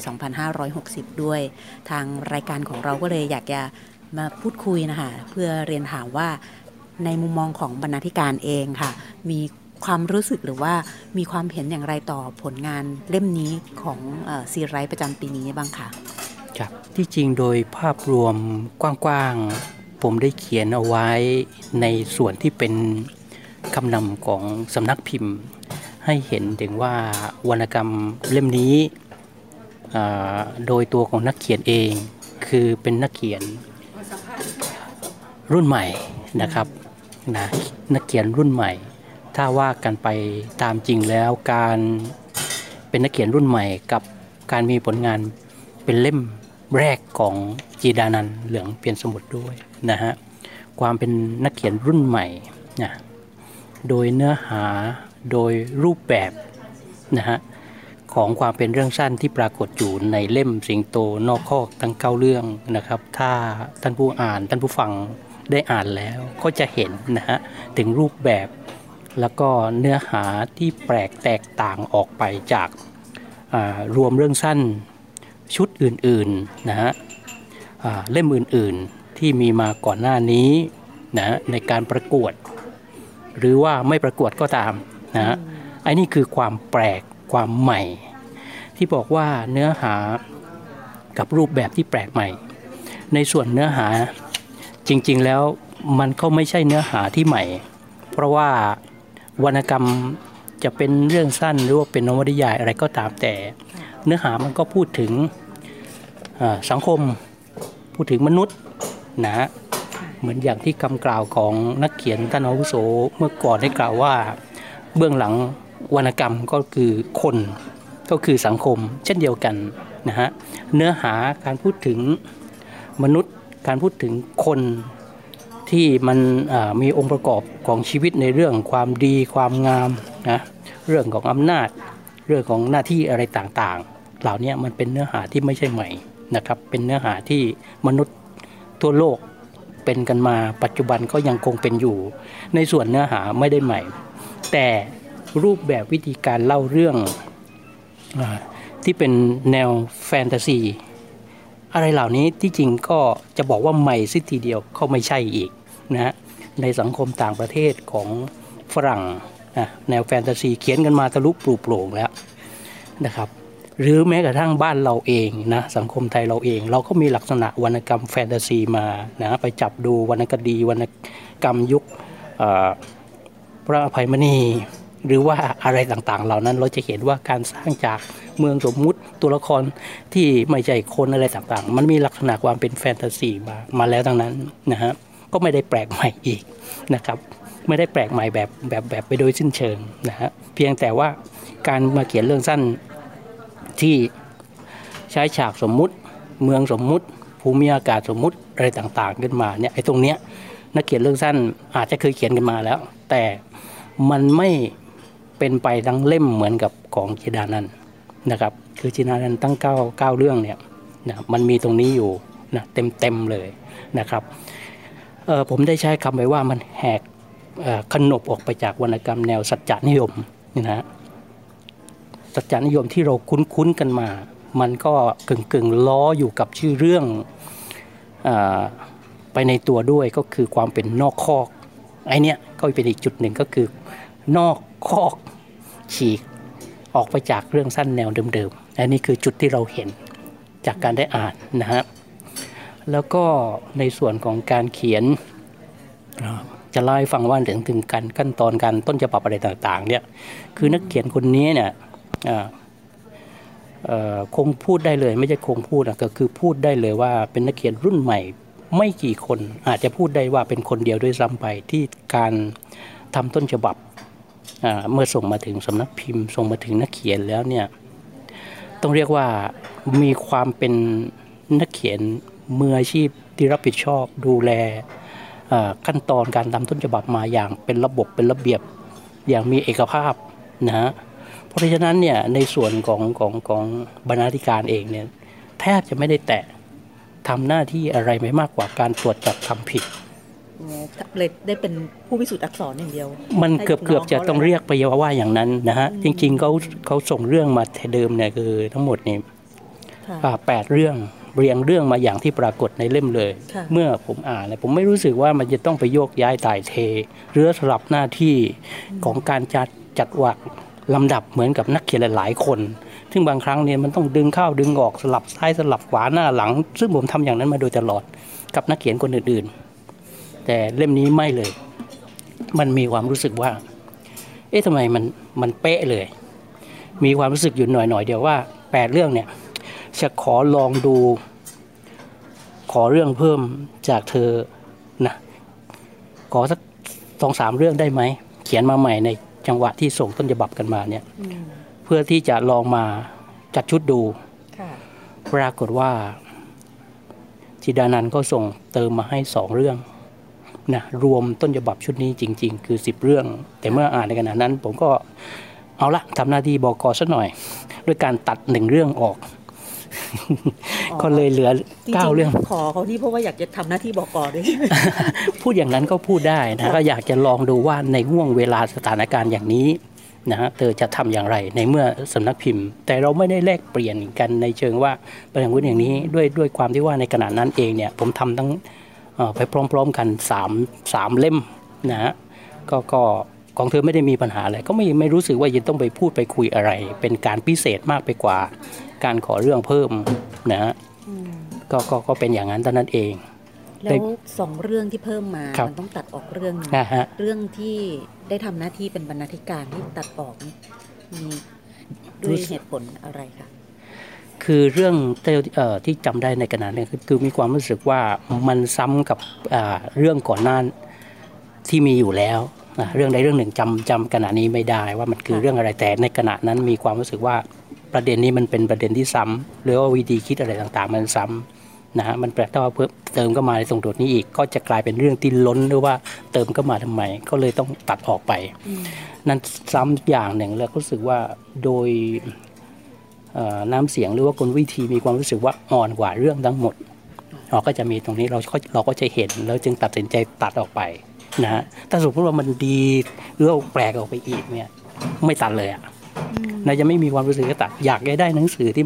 2560ด้วยทางรายการของเราก็เลยอยากจะมาพูดคุยนะคะเพื่อเรียนถามว่าในมุมมองของบรรณาธิการเองค่ะมีความรู้สึกหรือว่ามีความเห็นอย่างไรต่อผลงานเล่มนี้ของซีไรท์ประจำปีนี้บ้างค่ะครับที่จริงโดยภาพรวมกว้างๆ ผมได้เขียนเอาไว้ในส่วนที่เป็นคำนำของสำนักพิมพ์ให้เห็นถึงว่าวรรณกรรมเล่มนี้โดยตัวของนักเขียนเองคือเป็นนักเขียนรุ่นใหม่นะครับนะนักเขียนรุ่นใหม่ถ้าว่ากันไปตามจริงแล้วการเป็นนักเขียนรุ่นใหม่กับการมีผลงานเป็นเล่มแรกของจีดานันท์เหลืองเพียรสมุทรด้วยนะฮะความเป็นนักเขียนรุ่นใหม่นะโดยเนื้อหาโดยรูปแบบนะฮะของความเป็นเรื่องสั้นที่ปรากฏอยู่ในเล่มสิงโตนอกคอกทั้ง9เรื่องนะครับถ้าท่านผู้อ่านท่านผู้ฟังได้อ่านแล้วก็จะเห็นนะฮะถึงรูปแบบแล้วก็เนื้อหาที่แปลกแตกต่างออกไปจากรวมเรื่องสั้นชุดอื่นๆนะฮะเล่มอื่นๆที่มีมาก่อนหน้านี้นะฮะในการประกวดหรือว่าไม่ประกวดก็ตามนะฮะไอ้นี่คือความแปลกความใหม่ที่บอกว่าเนื้อหากับรูปแบบที่แปลกใหม่ในส่วนเนื้อหาจริงๆแล้วมันก็ไม่ใช่เนื้อหาที่ใหม่เพราะว่าวรรณกรรมจะเป็นเรื่องสั้นหรือว่าเป็นนวนิยายอะไรก็ตามแต่เนื้อหามันก็พูดถึงสังคมพูดถึงมนุษย์นะเหมือนอย่างที่คำกล่าวของนักเขียนท่านอาวุโสเมื่อก่อนได้กล่าวว่าเบื้องหลังวรรณกรรมก็คือคนก็คือสังคมเช่นเดียวกันนะฮะเนื้อหาการพูดถึงมนุษย์การพูดถึงคนที่มันมีองค์ประกอบของชีวิตในเรื่องความดีความงามนะเรื่องของอำนาจเรื่องของหน้าที่อะไรต่างๆเหล่านี้มันเป็นเนื้อหาที่ไม่ใช่ใหม่นะครับเป็นเนื้อหาที่มนุษย์ทั่วโลกเป็นกันมาปัจจุบันก็ยังคงเป็นอยู่ในส่วนเนื้อหาไม่ได้ใหม่แต่รูปแบบวิธีการเล่าเรื่องที่เป็นแนวแฟนตาซีอะไรเหล่านี้ที่จริงก็จะบอกว่าใหม่ซิทีเดียวก็ไม่ใช่อีกนะในสังคมต่างประเทศของฝรั่งแนวแฟนตาซีเขียนกันมาทะลุปลุกโปร่งแล้วนะครับหรือแม้กระทั่งบ้านเราเองนะสังคมไทยเราเองเราก็มีลักษณะวรรณกรรมแฟนตาซีมานะไปจับดูวรรณคดีวรรณกรรมยุคพระอภัยมณีหรือว่าอะไรต่างๆเหล่านั้นเราจะเห็นว่าการสร้างจากเมืองสมมุติตัวละครที่ไม่ใช่คนอะไรต่างๆมันมีลักษณะความเป็นแฟนตาซีมาแล้วทั้งนั้นนะฮะก็ไม่ได้แปลกใหม่อีกนะครับไม่ได้แปลกใหม่แบบไปโดยสิ้นเชิงนะฮะเพียงแต่ว่าการมาเขียนเรื่องสั้นที่ใช้ฉากสมมุติเมืองสมมุติภูมิอากาศสมมุติอะไรต่างๆขึ้นมาเนี่ยไอ้ตรงเนี้ยนักเขียนเรื่องสั้นอาจจะเคยเขียนกันมาแล้วแต่มันไม่เป็นไปทั้งเล่มเหมือนกับของจีดานันท์นะครับคือจีดานันท์ตั้ง9เรื่องเนี่ยนะมันมีตรงนี้อยู่นะเต็มเลยนะครับผมได้ใช้คำไว้ว่ามันแหกขนบออกไปจากวรรณกรรมแนวสัจจานิยมนะฮะสัจจานิยมที่เราคุ้นๆกันมามันก็กึ่งล้ออยู่กับชื่อเรื่องไปในตัวด้วยก็คือความเป็นนอกคอกไอเนี้ยก็เป็นอีกจุดหนึ่งก็คือนอกคอกฉีกออกไปจากเรื่องสั้นแนวเดิมๆอันนี้คือจุดที่เราเห็นจากการได้อ่านนะฮะแล้วก็ในส่วนของการเขียนจะเล่าให้ฟังว่าถึงการขั้นตอนการต้นฉบับอะไรต่างๆเนี่ยคือนักเขียนคนนี้เนี่ยคงพูดได้เลยไม่ใช่คงพูดนะก็คือพูดได้เลยว่าเป็นนักเขียนรุ่นใหม่ไม่กี่คนอาจจะพูดได้ว่าเป็นคนเดียวด้วยซ้ำไปที่การทำต้นฉบับเมื่อส่งมาถึงสำนักพิมพ์ส่งมาถึงนักเขียนแล้วเนี่ยต้องเรียกว่ามีความเป็นนักเขียนมืออาชีพที่รับผิดชอบดูแลขั้นตอนการทำต้นฉบับมาอย่างเป็นระบบเป็นระเบียบอย่างมีเอกภาพนะฮะเพราะฉะนั้นเนี่ยในส่วนของบรรณาธิการเองเนี่ยแทบจะไม่ได้แตะทำหน้าที่อะไรไม่มากกว่าการตรวจจับคำผิดเลยได้เป็นผู้พิสูจน์อักษรอย่างเดียวมันเกือบจะต้องเรียกไปว่าอย่างนั้นนะฮะจริงๆเขาส่งเรื่องมาเดิมเนี่ยคือทั้งหมดนี่8เรื่องเรียงเรื่องมาอย่างที่ปรากฏในเล่มเลยเมื่อผมอ่านผมไม่รู้สึกว่ามันจะต้องไปโยกย้ายถ่ายเทหรือสลับหน้าที่ของการจัดวรรคลำดับเหมือนกับนักเขียนหลายคนซึ่งบางครั้งเนี่ยมันต้องดึงเข้าดึงออกสลับซ้ายสลับขวาหน้าหลังซึ่งผมทำอย่างนั้นมาโดยตลอดกับนักเขียนคนอื่นๆ แต่เล่มนี้ไม่เลยมันมีความรู้สึกว่าเอ๊ะทำไมมันเป๊ะเลยมีความรู้สึกอยู่หน่อยเดียวว่า8เรื่องเนี่ยจะขอลองดูขอเรื่องเพิ่มจากเธอนะขอสัก 2-3 เรื่องได้ไหมเขียนมาใหม่ในจังหวะที่ส่งต้นฉบับกันมาเนี่ยเพื่อที่จะลองมาจัดชุดดูปรากฏว่าจิดานันท์ก็ส่งเติมมาให้2เรื่องนะรวมต้นฉบับชุดนี้จริงๆคือ10เรื่องแต่เมื่ออ่านในขณะนั้นผมก็เอาละทำหน้าที่บก.สักหน่อยด้วยการตัด1เรื่องออกก็เลยเหลือ9เรื่องขอเขานี่เพราะว่าอยากจะทำหน้าที่บก.ด้วยพูดอย่างนั้นก็พูดได้นะก็อยากจะลองดูว่าในห่วงเวลาสถานการณ์อย่างนี้นะฮะเธอจะทำอย่างไรในเมื่อสำนักพิมพ์แต่เราไม่ได้แลกเปลี่ยนกันในเชิงว่าเป็นอย่างนู้นอย่างนี้ด้วยความที่ว่าในขณะนั้นเองเนี่ยผมทำทั้งไปพร้อมๆกัน3เล่มนะฮะก็ของเธอไม่ได้มีปัญหาอะไรก็ไม่รู้สึกว่ายังต้องไปพูดไปคุยอะไรเป็นการพิเศษมากไปกว่าการขอเรื่องเพิ่มนะฮะก็เป็นอย่างนั้นเท่านั้นเองแล้ว2เรื่องที่เพิ่มมามันต้องตัดออกเรื่องนึงเรื่องที่ได้ทำหน้าที่เป็นบรรณาธิการที่ตัดออกนี่มีด้วยเหตุผลอะไรคะคือเรื่องที่จำได้ในขณะนี้คือมีความรู้สึกว่ามันซ้ำกับเรื่องก่อนหน้าที่มีอยู่แล้วเรื่องใดเรื่องหนึ่งจำขณะนี้ไม่ได้ว่ามันคือเรื่องอะไรแต่ในขณะนั้นมีความรู้สึกว่าประเด็นนี้มันเป็นประเด็นที่ซ้ำหรือว่าวิธีคิดอะไรต่างๆมันซ้ำนะฮะมันแปลกถ้าว่าเพิ่มเติมเข้ามาในตรงจุดนี้อีกก็จะกลายเป็นเรื่องที่ล้นหรือว่าเติมเข้ามาทำไมก็เลยต้องตัดออกไปนั้นซ้ำอย่างหนึ่งแล้วรู้สึกว่าโดยน้ำเสียงหรือว่ากลวิธีมีความรู้สึกว่าอ่อนกว่าเรื่องทั้งหมดเราก็จะมีตรงนี้เราก็จะเห็นแล้วจึงตัดสินใจตัดออกไปนะฮะถ้าสมมติว่ามันดีหรือแปลกออกไปอีกเนี่ยไม่ตัดเลยอะเราจะไม่มีความรู้สึกตัดอยากได้หนังสือที่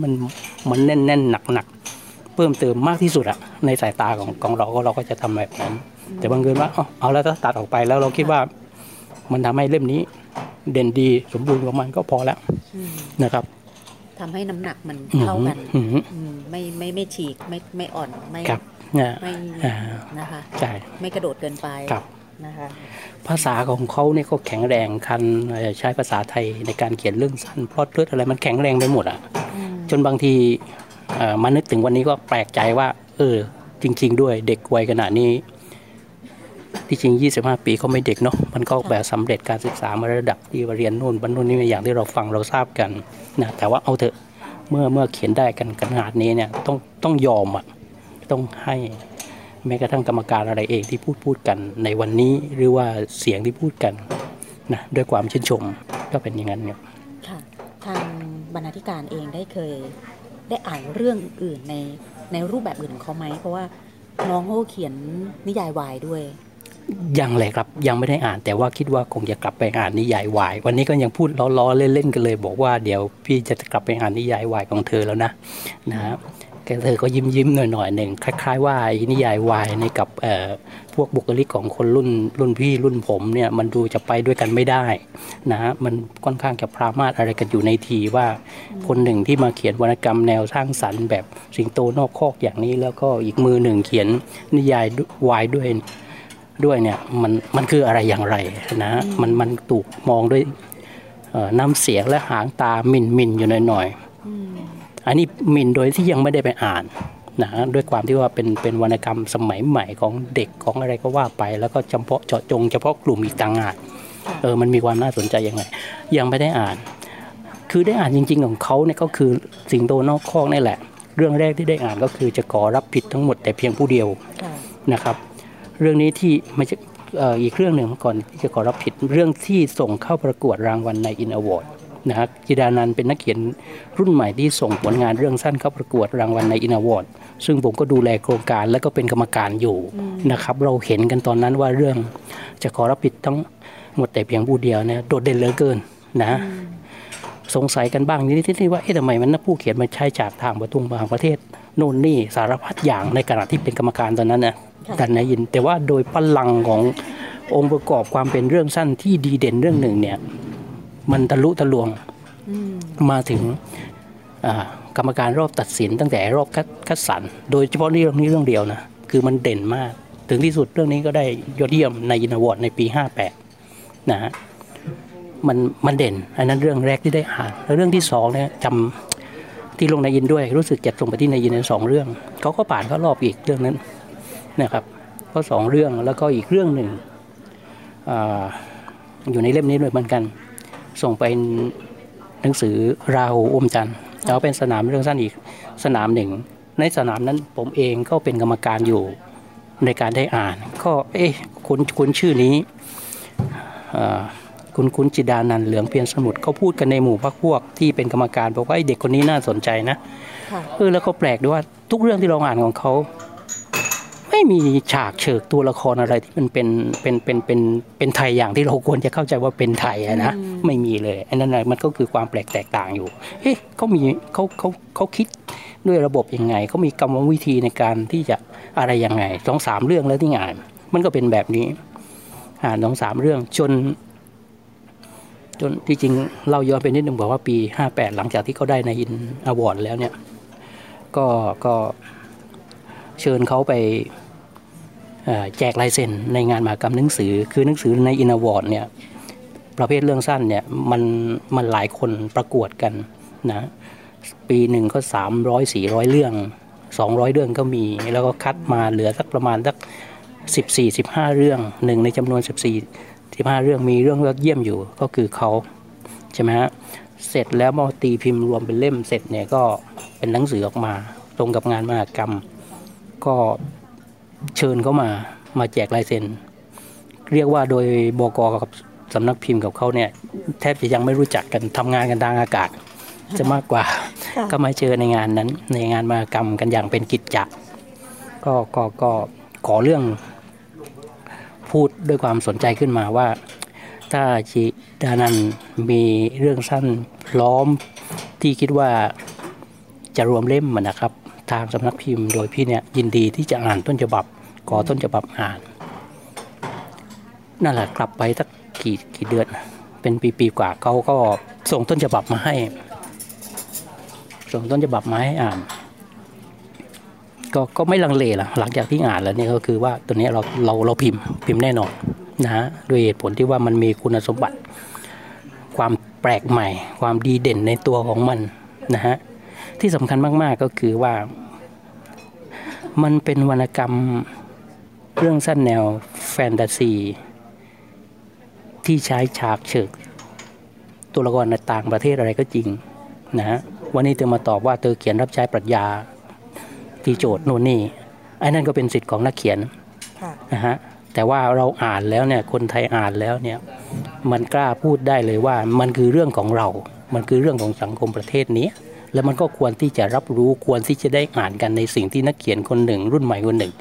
มันแน่นๆหนักๆเพิ่มเติมมากที่สุดอะในสายตาของเราก็จะทำแบบนั้นแต่บางเกินว่าเอาแล้วตัดออกไปแล้วเราคิดว่ามันทำให้เล่มนี้เด่นดีสมบูรณ์ประมาณก็พอแล้วนะครับทำให้น้ำหนักมันเท่ากันไม่ฉีกไม่อ่อนไม่นะคะไม่กระโดดเกินไปนะคะภาษาของเขาเนี่ยก็แข็งแรงคันใช้ภาษาไทยในการเขียนเรื่องสั้นพล็อตเรื่องอะไรมันแข็งแรงไปหมดอะจนบางทีมานึกถึงวันนี้ก็แปลกใจว่าจริงๆด้วยเด็กวัยขนาดนี้ที่จริง25ปีก็ไม่เด็กเนาะมันก็แบบสำเร็จการศึกษามาระดับที่เรียนนู่นบรรลุนี่อย่างที่เราฟังเราทราบกันนะแต่ว่าเอาเถอะเมื่อเขียนได้กันขนาดนี้เนี่ยต้องยอมต้องให้แม้กระทั่งกรรมการอะไรเองที่พูดกันในวันนี้หรือว่าเสียงที่พูดกันนะด้วยความชื่นชมก็เป็นอย่างนั้นเนี่ยค่ะทางบรรณาธิการเองได้เคยได้อ่านเรื่องอื่นในรูปแบบอื่นของเขาไหมเพราะว่าน้องเขาเขียนนิยายวายด้วยยังเลยครับยังไม่ได้อ่านแต่ว่าคิดว่าคงจะกลับไปอ่านนิยายวายวันนี้ก็ยังพูดล้อๆเล่นๆกันเลยบอกว่าเดี๋ยวพี่จะกลับไปอ่านนิยายวายของเธอแล้วนะฮะแกเธอก็ยิ้มๆหน่อยๆหนึ่งคล้ายๆว่านิยายวายในกับพวกบุคลิกของคนรุ่นพี่รุ่นผมเนี่ยมันดูจะไปด้วยกันไม่ได้นะฮะมันค่อนข้างจะพรามาสอะไรกันอยู่ในทีว่าคนหนึ่งที่มาเขียนวรรณกรรมแนวสร้างสรรค์แบบสิงโตนอกคอกอย่างนี้แล้วก็อีกมือหนึ่งเขียนนิยายวายด้วยเนี่ยมันคืออะไรอย่างไรนะฮะมันถูกมองด้วยน้ำเสียงและหางตามินอยู่หน่อยอันนี้มินโดยที่ยังไม่ได้ไปอ่านนะด้วยความที่ว่าเป็นวรรณกรรมสมัยใหม่ของเด็กของอะไรก็ว่าไปแล้วก็เฉพาะกลุ่มอีกต่างหากมันมีความน่าสนใจยังไงยังไม่ได้อ่านคือได้อ่านจริงๆของเขาเนี่ยก็คือสิงโตนอกคอกนี่แหละเรื่องแรกที่ได้อ่านก็คือจะขอรับผิดทั้งหมดแต่เพียงผู้เดียวนะครับเรื่องนี้ที่ไม่ใช่อีกเรื่องหนึ่งก่อนที่จะขอรับผิดเรื่องที่ส่งเข้าประกวดรางวัลในอินอวอร์ดนะฮะจิดานันท์เป็นนักเขียนรุ่นใหม่ที่ส่งผลงานเรื่องสั้นเข้าประกวดรางวัลในอินอวอร์ดซึ่งผมก็ดูแลโครงการและก็เป็นกรรมการอยู่นะครับเราเห็นกันตอนนั้นว่าเรื่องจะขอรับผิดทั้งหมดแต่เพียงผู้เดียวเนี่ยโดดเด่นเหลือเกินนะสงสัยกันบ้างนิดว่าทำไมมันนักผู้เขียนมันใช้จากทางประเทศโน่นนี่สารพัดอย่างในขณะที่เป็นกรรมการตอนนั้นนะดันได้ยินแต่ว่าโดยพลังขององค์ประกอบความเป็นเรื่องสั้นที่ดีเด่นเรื่องหนึ่งเนี่ยมันทะลุทะลวงมาถึงกรรมการรอบตัดสินตั้งแต่รอบคัดสรรโดยเฉพาะเรื่องนี้เรื่องเดียวนะคือมันเด่นมาก ถึงที่สุดเรื่องนี้ก็ได้ยอดเยี่ยมในอินวอร์ดในปี58นะฮะมันเด่นอันนั้นเรื่องแรกที่ได้อ่านแล้วเรื่องที่2เนี่ยจำที่ลงในยินด้วยรู้สึกจะส่งไปที่ในยินใน2เรื่องเขาก็ผ่านเข้ารอบอีกเรื่องนั้นนะครับก็2เรื่องแล้วก็อีกเรื่องหนึ่ง อยู่ในเล่มนี้ด้วยเหมือนกันส่งไปหนังสือราหูอมจันทร์แล้วเป็นสนามเรื่องสั้นอีกสนามหนึ่งในสนามนั้นผมเองก็เป็นกรรมการอยู่ในการได้อ่านก็เอ๊ะคุณชื่อนี้คุณจิดานันท์เหลืองเพียรสมุทรเขาพูดกันในหมู่พวกที่เป็นกรรมการบอกว่าไอ้เด็กคนนี้น่าสนใจนะแล้วก็แปลกด้วยว่าทุกเรื่องที่เราอ่านของเขาไม่มีฉากเชิกตัวละครอะไรที่มันเป็นไทยอย่างที่เราควรจะเข้าใจว่าเป็นไทยนะไม่มีเลยอันนั้นมันก็คือความแปลกแตกต่างอยู่เฮ้ยเขาคิดด้วยระบบยังไงเขามีกรรมวิธีในการที่จะอะไรยังไงสองสามเรื่องแล้วที่อ่านมันก็เป็นแบบนี้อ่านสองสามเรื่องจนที่จริงเราย้อนไปนิดนึงบอกว่าปี58หลังจากที่เขาได้ในอินอวอร์ดแล้วเนี่ยก็เชิญเขาไปแจกลายเซ็นในงานมหกรรมหนังสือคือหนังสือในอินอวอร์ดเนี่ยประเภทเรื่องสั้นเนี่ยมันหลายคนประกวดกันนะปีหนึ่งก็300-400เรื่อง200เรื่องก็มีแล้วก็คัดมาเหลือสักประมาณสัก14-15เรื่องหนึ่งในจำนวน14-15เรื่องมีเรื่องยอดเยี่ยมอยู่ก็คือเขาใช่ไหมฮะเสร็จแล้วมาตีพิมพ์รวมเป็นเล่มเสร็จเนี่ยก็เป็นหนังสือออกมาตรงกับงานมหกรรมก็เชิญเขามาแจกลายเซ็นเรียกว่าโดยบก.กับสำนักพิมพ์กับเขาเนี่ยแทบจะยังไม่รู้จักกันทำงานกันทางอากาศจะมากกว่าก็มาเจอในงานนั้นในงานมหกรรมกันอย่างเป็นกิจจะก็ขอเรื่องพูดด้วยความสนใจขึ้นมาว่าถ้าจิดานันท์มีเรื่องสั้นล้อมที่คิดว่าจะรวมเล่มนะครับทางสำนักพิมพ์โดยพี่เนี่ยยินดีที่จะอ่านต้นฉบับขอต้นฉบับอ่านนั่นแหละกลับไปสักกี่เดือนเป็นปีกว่าเขาก็ส่งต้นฉบับมาให้ส่งต้นฉบับมาให้อ่านก็ไม่ลังเลหลังจากที่อ่านแล้วนี่ก็คือว่าตัวนี้เราพิมพ์แน่นอนนะฮะด้วยเหตุผลที่ว่ามันมีคุณสมบัติความแปลกใหม่ความดีเด่นในตัวของมันนะฮะที่สำคัญมากๆก็คือว่ามันเป็นวรรณกรรมเรื่องสั้นแนวแฟนตาซีที่ใช้ฉากเฉิกตัวละครในต่างประเทศอะไรก็จริงนะฮะวันนี้เธอมาตอบว่าเธอเขียนรับใช้ปรัชญาที่โจทย์โน่นนี่ไอ้นั่นก็เป็นสิทธิ์ของนักเขียนนะฮะแต่ว่าเราอ่านแล้วเนี่ยคนไทยอ่านแล้วเนี่ยมันกล้าพูดได้เลยว่ามันคือเรื่องของเรามันคือเรื่องของสังคมประเทศนี้แล้วมันก็ควรที่จะรับรู้ควรที่จะได้อ่านกันในสิ่งที่นักเขียนคนหนึ่งรุ่นใหม่คนหนึ่ง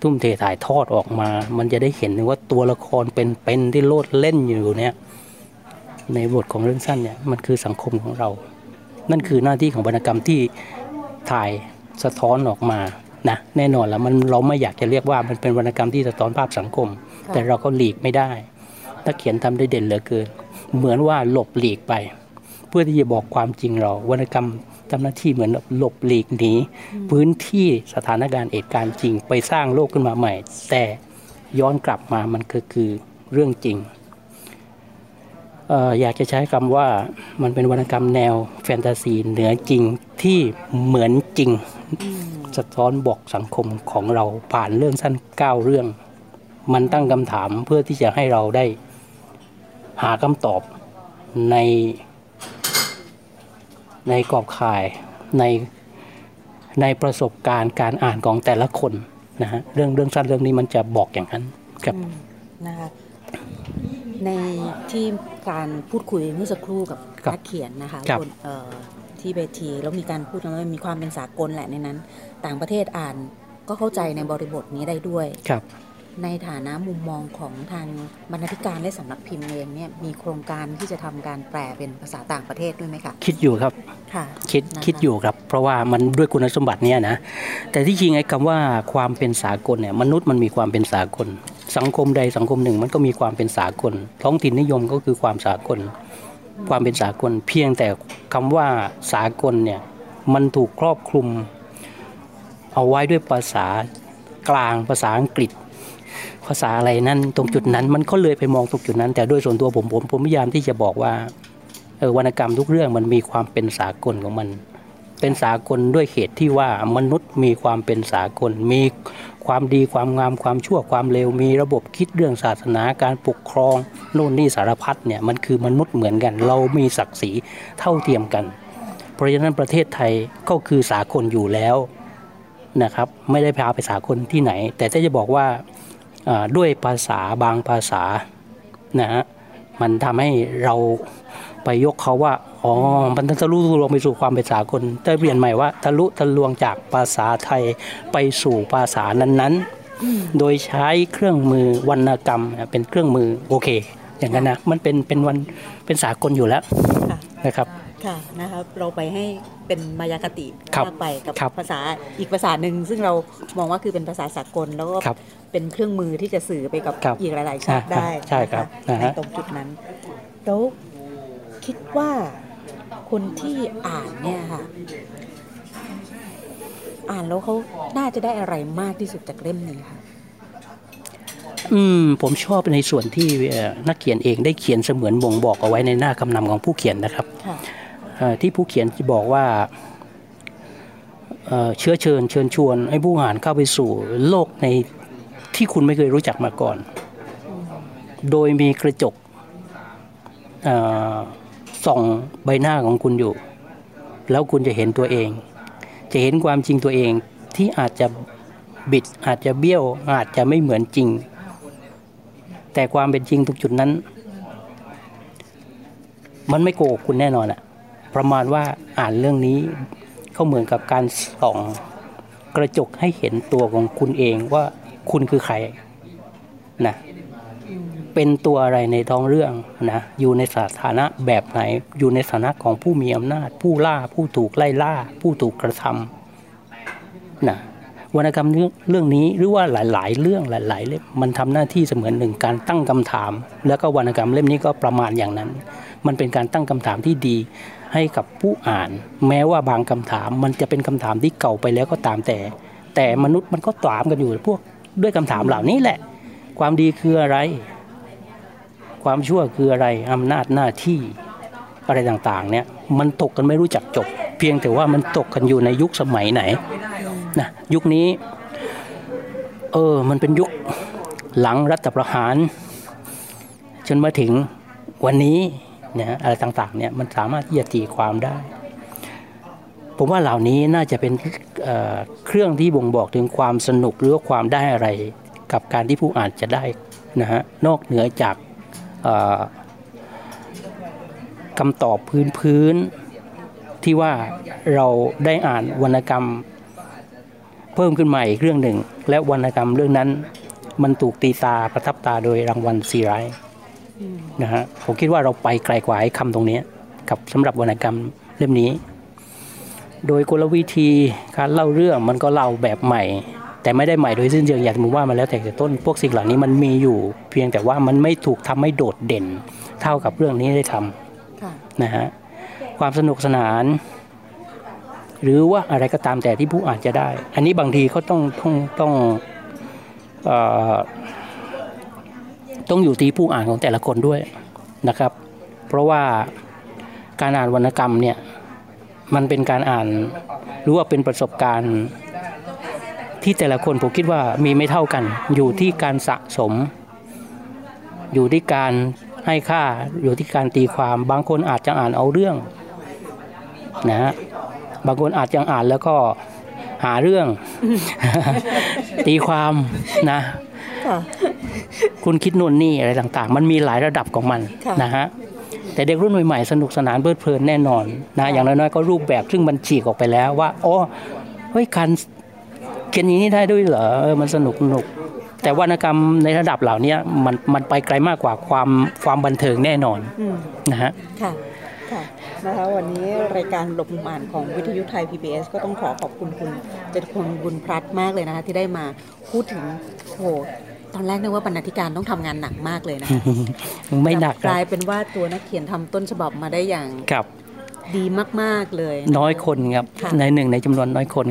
ทุ่มเทถ่ายทอดออกมามันจะได้เห็นว่าตัวละครเป็นที่โลดเล่นอยู่เนี่ยในบทของเรื่องสั้นเนี่ยมันคือสังคมของเรานั่นคือหน้าที่ของวรรณกรรมที่ถ่ายสะท้อนออกมานะแน่นอนแล้วมันเราไม่อยากจะเรียกว่ามันเป็นวรรณกรรมที่สะท้อนภาพสังคมแต่เราก็หลีกไม่ได้นักเขียนทำได้เด่นเหลือเกินเหมือนว่าหลบหลีกไปเพื่อที่จะบอกความจริงเราวรรณกรรมทำหน้าที่เหมือนหลบหลีกหนีพื้นที่สถานการณ์เหตุการณ์จริงไปสร้างโลกขึ้นมาใหม่แต่ย้อนกลับมามันคือเรื่องจริงอยากจะใช้คำว่ามันเป็นวรรณกรรมแนวแฟนตาซีเหนือจริงที่เหมือนจริงสะท้อนบอกสังคมของเราผ่านเรื่องสั้น9เรื่องมันตั้งคำถามเพื่อที่จะให้เราได้หาคำตอบในกรอบข่ายในประสบการณ์การอ่านของแต่ละคนนะฮะเรื่องสั้นเรื่องนี้มันจะบอกอย่างนั้นครับนะคะในที่การพูดคุยเมื่อสักครู่กับนักเขียนนะคะคนที่เวทีแล้วมีการพูดว่ามีความเป็นสากลแหละในนั้นต่างประเทศอ่านก็เข้าใจในบริบทนี้ได้ด้วยครับในฐานะมุมมองของทางบรรณาธิการและสำนักพิมพ์เองเนี่ยมีโครงการที่จะทำการแปลเป็นภาษาต่างประเทศด้วยไหมคะคิดอยู่ครับค่ะคิดอยู่ครับเพราะว่ามันด้วยคุณสมบัติเนี่ยนะแต่ที่จริงไอ้คำว่าความเป็นสากลเนี่ยมนุษย์มันมีความเป็นสากลสังคมใดสังคมหนึ่งมันก็มีความเป็นสากลท้องถิ่นนิยมก็คือความสากลความเป็นสากลเพียงแต่คำว่าสากลเนี่ยมันถูกครอบคลุมเอาไว้ด้วยภาษากลางภาษาอังกฤษ ภาษาอะไรนั้นตรงจุดนั้นมันก็เลยไปมองตรงจุดนั้นแต่โดยส่วนตัวผมพยายามที่จะบอกว่าวรรณกรรมทุกเรื่องมันมีความเป็นสากลของมันเป็นสากลด้วยเหตุที่ว่ามนุษย์มีความเป็นสากลมีความดีความงามความชั่วความเลวมีระบบคิดเรื่องศาสนาการปกครองโน่นนี่สารพัดเนี่ยมันคือมนุษย์เหมือนกันเรามีศักดิ์ศรีเท่าเทียมกันเพราะฉะนั้นประเทศไทยก็คือสากลอยู่แล้วนะครับไม่ได้พาไปสากลที่ไหนแต่จะบอกว่าด้วยภาษาบางภาษานะฮะมันทำให้เราไปยกเขาว่าอ๋อมันทะลุทะลวงไปสู่ความเป็นสากลแต่เปลี่ยนใหม่ว่าทะลุทะลวงจากภาษาไทยไปสู่ภาษานั้นๆโดยใช้เครื่องมือวรรณกรรมเป็นเครื่องมือโอเคอย่างนั้นนะมันเป็นสากลอยู่แล้วนะครับค่ะนะครับเราไปให้เป็นมายากติมากไปกับภาษาอีกภาษาหนึ่งซึ่งเรามองว่าคือเป็นภาษาสากลแล้วก็เป็นเครื่องมือที่จะสื่อไปกับอีกหลายๆชาติได้ใช่ครับในตรงจุดนั้นแล้วคิดว่าคนที่อ่านเนี่ยค่ะอ่านแล้วเขาน่าจะได้อะไรมากที่สุดจากเล่มนี้ค่ะผมชอบในส่วนที่นักเขียนเองได้เขียนเสมือนบ่งบอกเอาไว้ในหน้าคำนำของผู้เขียนนะครับที่ผู้เขียนจะบอกว่าเชื้อเชิญชวนให้ผู้อ่านเข้าไปสู่โลกในที่คุณไม่เคยรู้จักมาก่อนโดยมีกระจกส่องใบหน้าของคุณอยู่แล้วคุณจะเห็นตัวเองจะเห็นความจริงตัวเองที่อาจจะบิดอาจจะเบี้ยวอาจจะไม่เหมือนจริงแต่ความเป็นจริงตรงจุดนั้นมันไม่โกหกคุณแน่นอนอะประมาณว่าอ่านเรื่องนี้ก็เหมือนกับการส่องกระจกให้เห็นตัวของคุณเองว่าคุณคือใครนะเป็นตัวอะไรในท้องเรื่องนะอยู่ในสถานะแบบไหนอยู่ในสถานะของผู้มีอำนาจผู้ล่าผู้ถูกไล่ล่าผู้ถูกกระทำนะวรรณกรรมเรื่องนี้หรือว่าหลายๆเรื่องหลายๆเล่มมันทำหน้าที่เสมือนหนึ่งการตั้งคำถามแล้วก็วรรณกรรมเล่มนี้ก็ประมาณอย่างนั้นมันเป็นการตั้งคำถามที่ดีให้กับผู้อ่านแม้ว่าบางคำถามมันจะเป็นคำถามที่เก่าไปแล้วก็ตามแต่มนุษย์มันก็ถามกันอยู่พวกด้วยคำถามเหล่านี้แหละความดีคืออะไรความชั่วคืออะไรอำนาจหน้าที่อะไรต่างๆเนี่ยมันตกกันไม่รู้จักจบเพียงแต่ว่ามันตกกันอยู่ในยุคสมัยไหนนะยุคนี้มันเป็นยุคหลังรัฐประหารจนมาถึงวันนี้นะอะไรต่างๆเนี่ยมันสามารถที่จะตีความได้ผมว่าเหล่านี้น่าจะเป็นเครื่องที่บ่งบอกถึงความสนุกหรือว่าความได้อะไรกับการที่ผู้อ่านจะได้นะฮะนอกเหนือจากคำตอบพื้นๆที่ว่าเราได้อ่านวรรณกรรมเพิ่มขึ้นใหม่เรื่องหนึ่งและวรรณกรรมเรื่องนั้นมันถูกตีตาประทับตาโดยรางวัลซีไรส์นะฮะผมคิดว่าเราไปไกลกว่าไอ้คำตรงนี้กับสำหรับวรรณกรรมเล่มนี้โดยกลวิธีการเล่าเรื่องมันก็เล่าแบบใหม่แต่ไม่ได้ใหม่โดยสิ้นเชิงอย่างที่ผมว่ามาแล้วแต่ต้นพวกสิ่งเหล่านี้มันมีอยู่เพียงแต่ว่ามันไม่ถูกทำให้โดดเด่นเท่ากับเรื่องนี้ได้ทำนะฮะความสนุกสนานหรือว่าอะไรก็ตามแต่ที่ผู้อ่านจะได้อันนี้บางทีเขาต้องอยู่ที่ผู้อ่านของแต่ละคนด้วยนะครับเพราะว่าการอ่านวรรณกรรมเนี่ยมันเป็นการอ่านหรือว่าเป็นประสบการณ์ที่แต่ละคนผมคิดว่ามีไม่เท่ากันอยู่ที่การสะสมอยู่ที่การให้ค่าอยู่ที่การตีความบางคนอาจจะอ่านเอาเรื่องนะฮะบางคนอาจจะอ่านแล้วก็หาเรื่อง ตีความนะ คุณคิดโน่นนี่อะไรต่างๆมันมีหลายระดับของมัน นะฮะแต่เด็กรุ่นใหม่ๆสนุกสนานเพลิดเพลินแน่นอนนะอย่างน้อยๆก็รูปแบบซึ่งมันฉีกออกไปแล้วว่าอ๋อเฮ้ยการเขียนอย่างนี้ได้ด้วยเหรอมันสนุกแต่วรรณกรรมในระดับเหล่านี้มันไปไกลมากกว่าความบันเทิงแน่นอนนะฮะค่ะนะคะวันนี้รายการหลบมุมอ่านของวิทยุไทย PBS ก็ต้องขอบคุณคุณเจตพลบุญพลัดมากเลยนะคะที่ได้มาพูดถึงโหตอนแรกนึกว่าบรรณาธิการต้องทำงานหนักมากเลยนะคะไม่หนักกลายเป็นว่าตัวนักเขียนทำต้นฉบับมาได้อย่าง ดีมากๆเลยน้อยคนครับในหนึ่งในจำนวนน้อยคน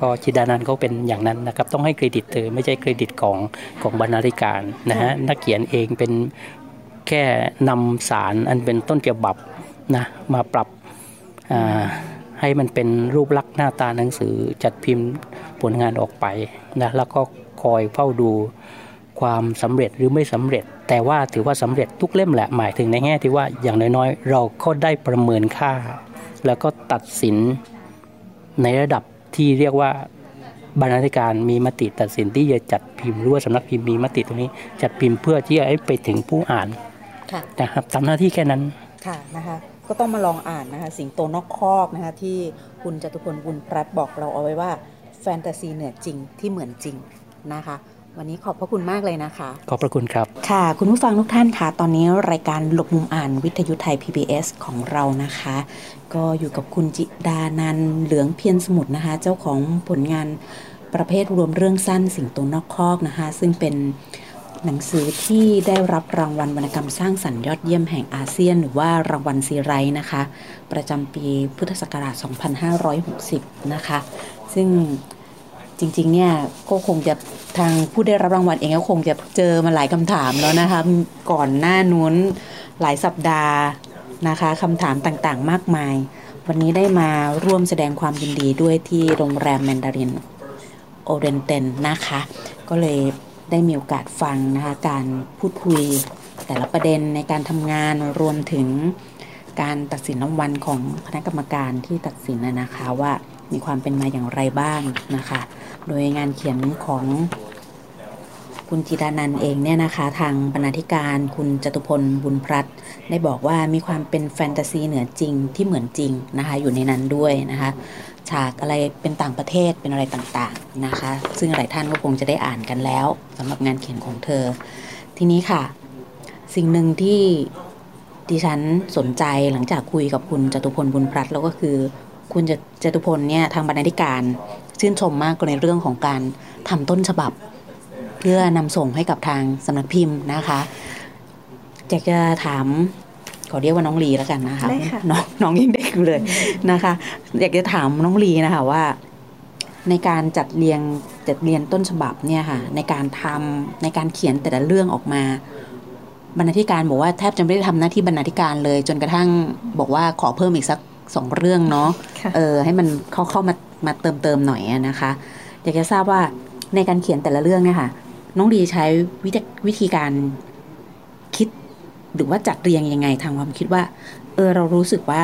ก็จิดานันท์เขาเป็นอย่างนั้นนะครับต้องให้เครดิตเธอไม่ใช่เครดิตของบรรณาธิการนะฮะนักเขียนเองเป็นแค่นำสารอันเป็นต้นฉบับนะมาปรับให้มันเป็นรูปลักษณ์หน้าตาหนังสือจัดพิมพ์ผลงานออกไปนะแล้วก็คอยเฝ้าดูความสำเร็จหรือไม่สำเร็จแต่ว่าถือว่าสำเร็จทุกเล่มแหละหมายถึงในแง่ที่ว่าอย่างน้อยๆเราก็ได้ประเมินค่าแล้วก็ตัดสินในระดับที่เรียกว่าบรรณาธิการมีมติตัดสินที่จะจัดพิมพ์หรือว่าสำนักพิมพ์มีมติตรงนี้จัดพิมพ์เพื่อที่จะให้ไปถึงผู้อ่านนะครับทำหน้าที่แค่นั้นค่ะนะคะก็ต้องมาลองอ่านนะคะสิงโตนอกคอกนะคะที่คุณจตุพลบุญรัตน์บอกเราเอาไว้ว่าแฟนตาซีเหนือจริงที่เหมือนจริงนะคะวันนี้ขอบพระคุณมากเลยนะคะขอบพระคุณครับค่ะคุณผู้ฟังทุกท่านค่ะตอนนี้รายการหลบมุมอ่านวิทยุไทย PBS ของเรานะคะก็อยู่กับคุณจิดานันท์เหลืองเพียรสมุทรนะคะเจ้าของผลงานประเภทรวมเรื่องสั้นสิงโตนอกคอกนะคะซึ่งเป็นหนังสือที่ได้รับรางวัลวรรณกรรมสร้างสรรค์ยอดเยี่ยมแห่งอาเซียนหรือว่ารางวัลซีไรท์นะคะประจำปีพุทธศักราช2560นะคะซึ่งจริงๆเนี่ยก็คงจะทางผู้ได้รับรางวัลเองก็คงจะเจอมาหลายคำถามแล้วนะคะก่อนหน้านู้นหลายสัปดาห์นะคะคำถามต่างๆมากมายวันนี้ได้มาร่วมแสดงความยินดีด้วยที่โรงแรมแมนดารินโอเรนเตนนะคะก็เลยได้มีโอกาสฟังนะคะการพูดคุยแต่ละประเด็นในการทำงานรวมถึงการตัดสินรางวัลของคณะกรรมการที่ตัดสินนะคะว่ามีความเป็นมาอย่างไรบ้างนะคะโดยงานเขียนของคุณจิดานันท์เองเนี่ยนะคะทางบรรณาธิการคุณจตุพลบุญรัตน์ได้บอกว่ามีความเป็นแฟนตาซีเหนือจริงที่เหมือนจริงนะคะอยู่ในนั้นด้วยนะคะฉากอะไรเป็นต่างประเทศเป็นอะไรต่างๆนะคะซึ่งหลายท่านก็คงจะได้อ่านกันแล้วสำหรับงานเขียนของเธอทีนี้ค่ะสิ่งหนึ่งที่ดิฉันสนใจหลังจากคุยกับคุณจตุพลบุญรัตน์แล้วก็คือคุณจตุพลเนี่ยทางบรรณาธิการชื่นชมมากในเรื่องของการทำต้นฉบับเพื่อนำส่งให้กับทางสำนักพิมพ์นะคะอยากจะถามขอเรียกว่าน้องลีแล้วกันนะคะน้องยิ่งเด็กเลยนะคะอยากจะถามน้องลีนะคะว่าในการจัดเรียงต้นฉบับเนี่ยค่ะในการทำในการเขียนแต่ละเรื่องออกมาบรรณาธิการบอกว่าแทบจะไม่ได้ทำหน้าที่บรรณาธิการเลยจนกระทั่งบอกว่าขอเพิ่มอีกสัก2เรื่องเนาะให้มันเข้ามาเติมหน่อยนะคะอยากจะทราบว่าในการเขียนแต่ละเรื่องเนี่ยค่ะน้องดีใช้วิธีการคิดหรือว่าจัดเรียงยังไงทางความคิดว่าเรารู้สึกว่า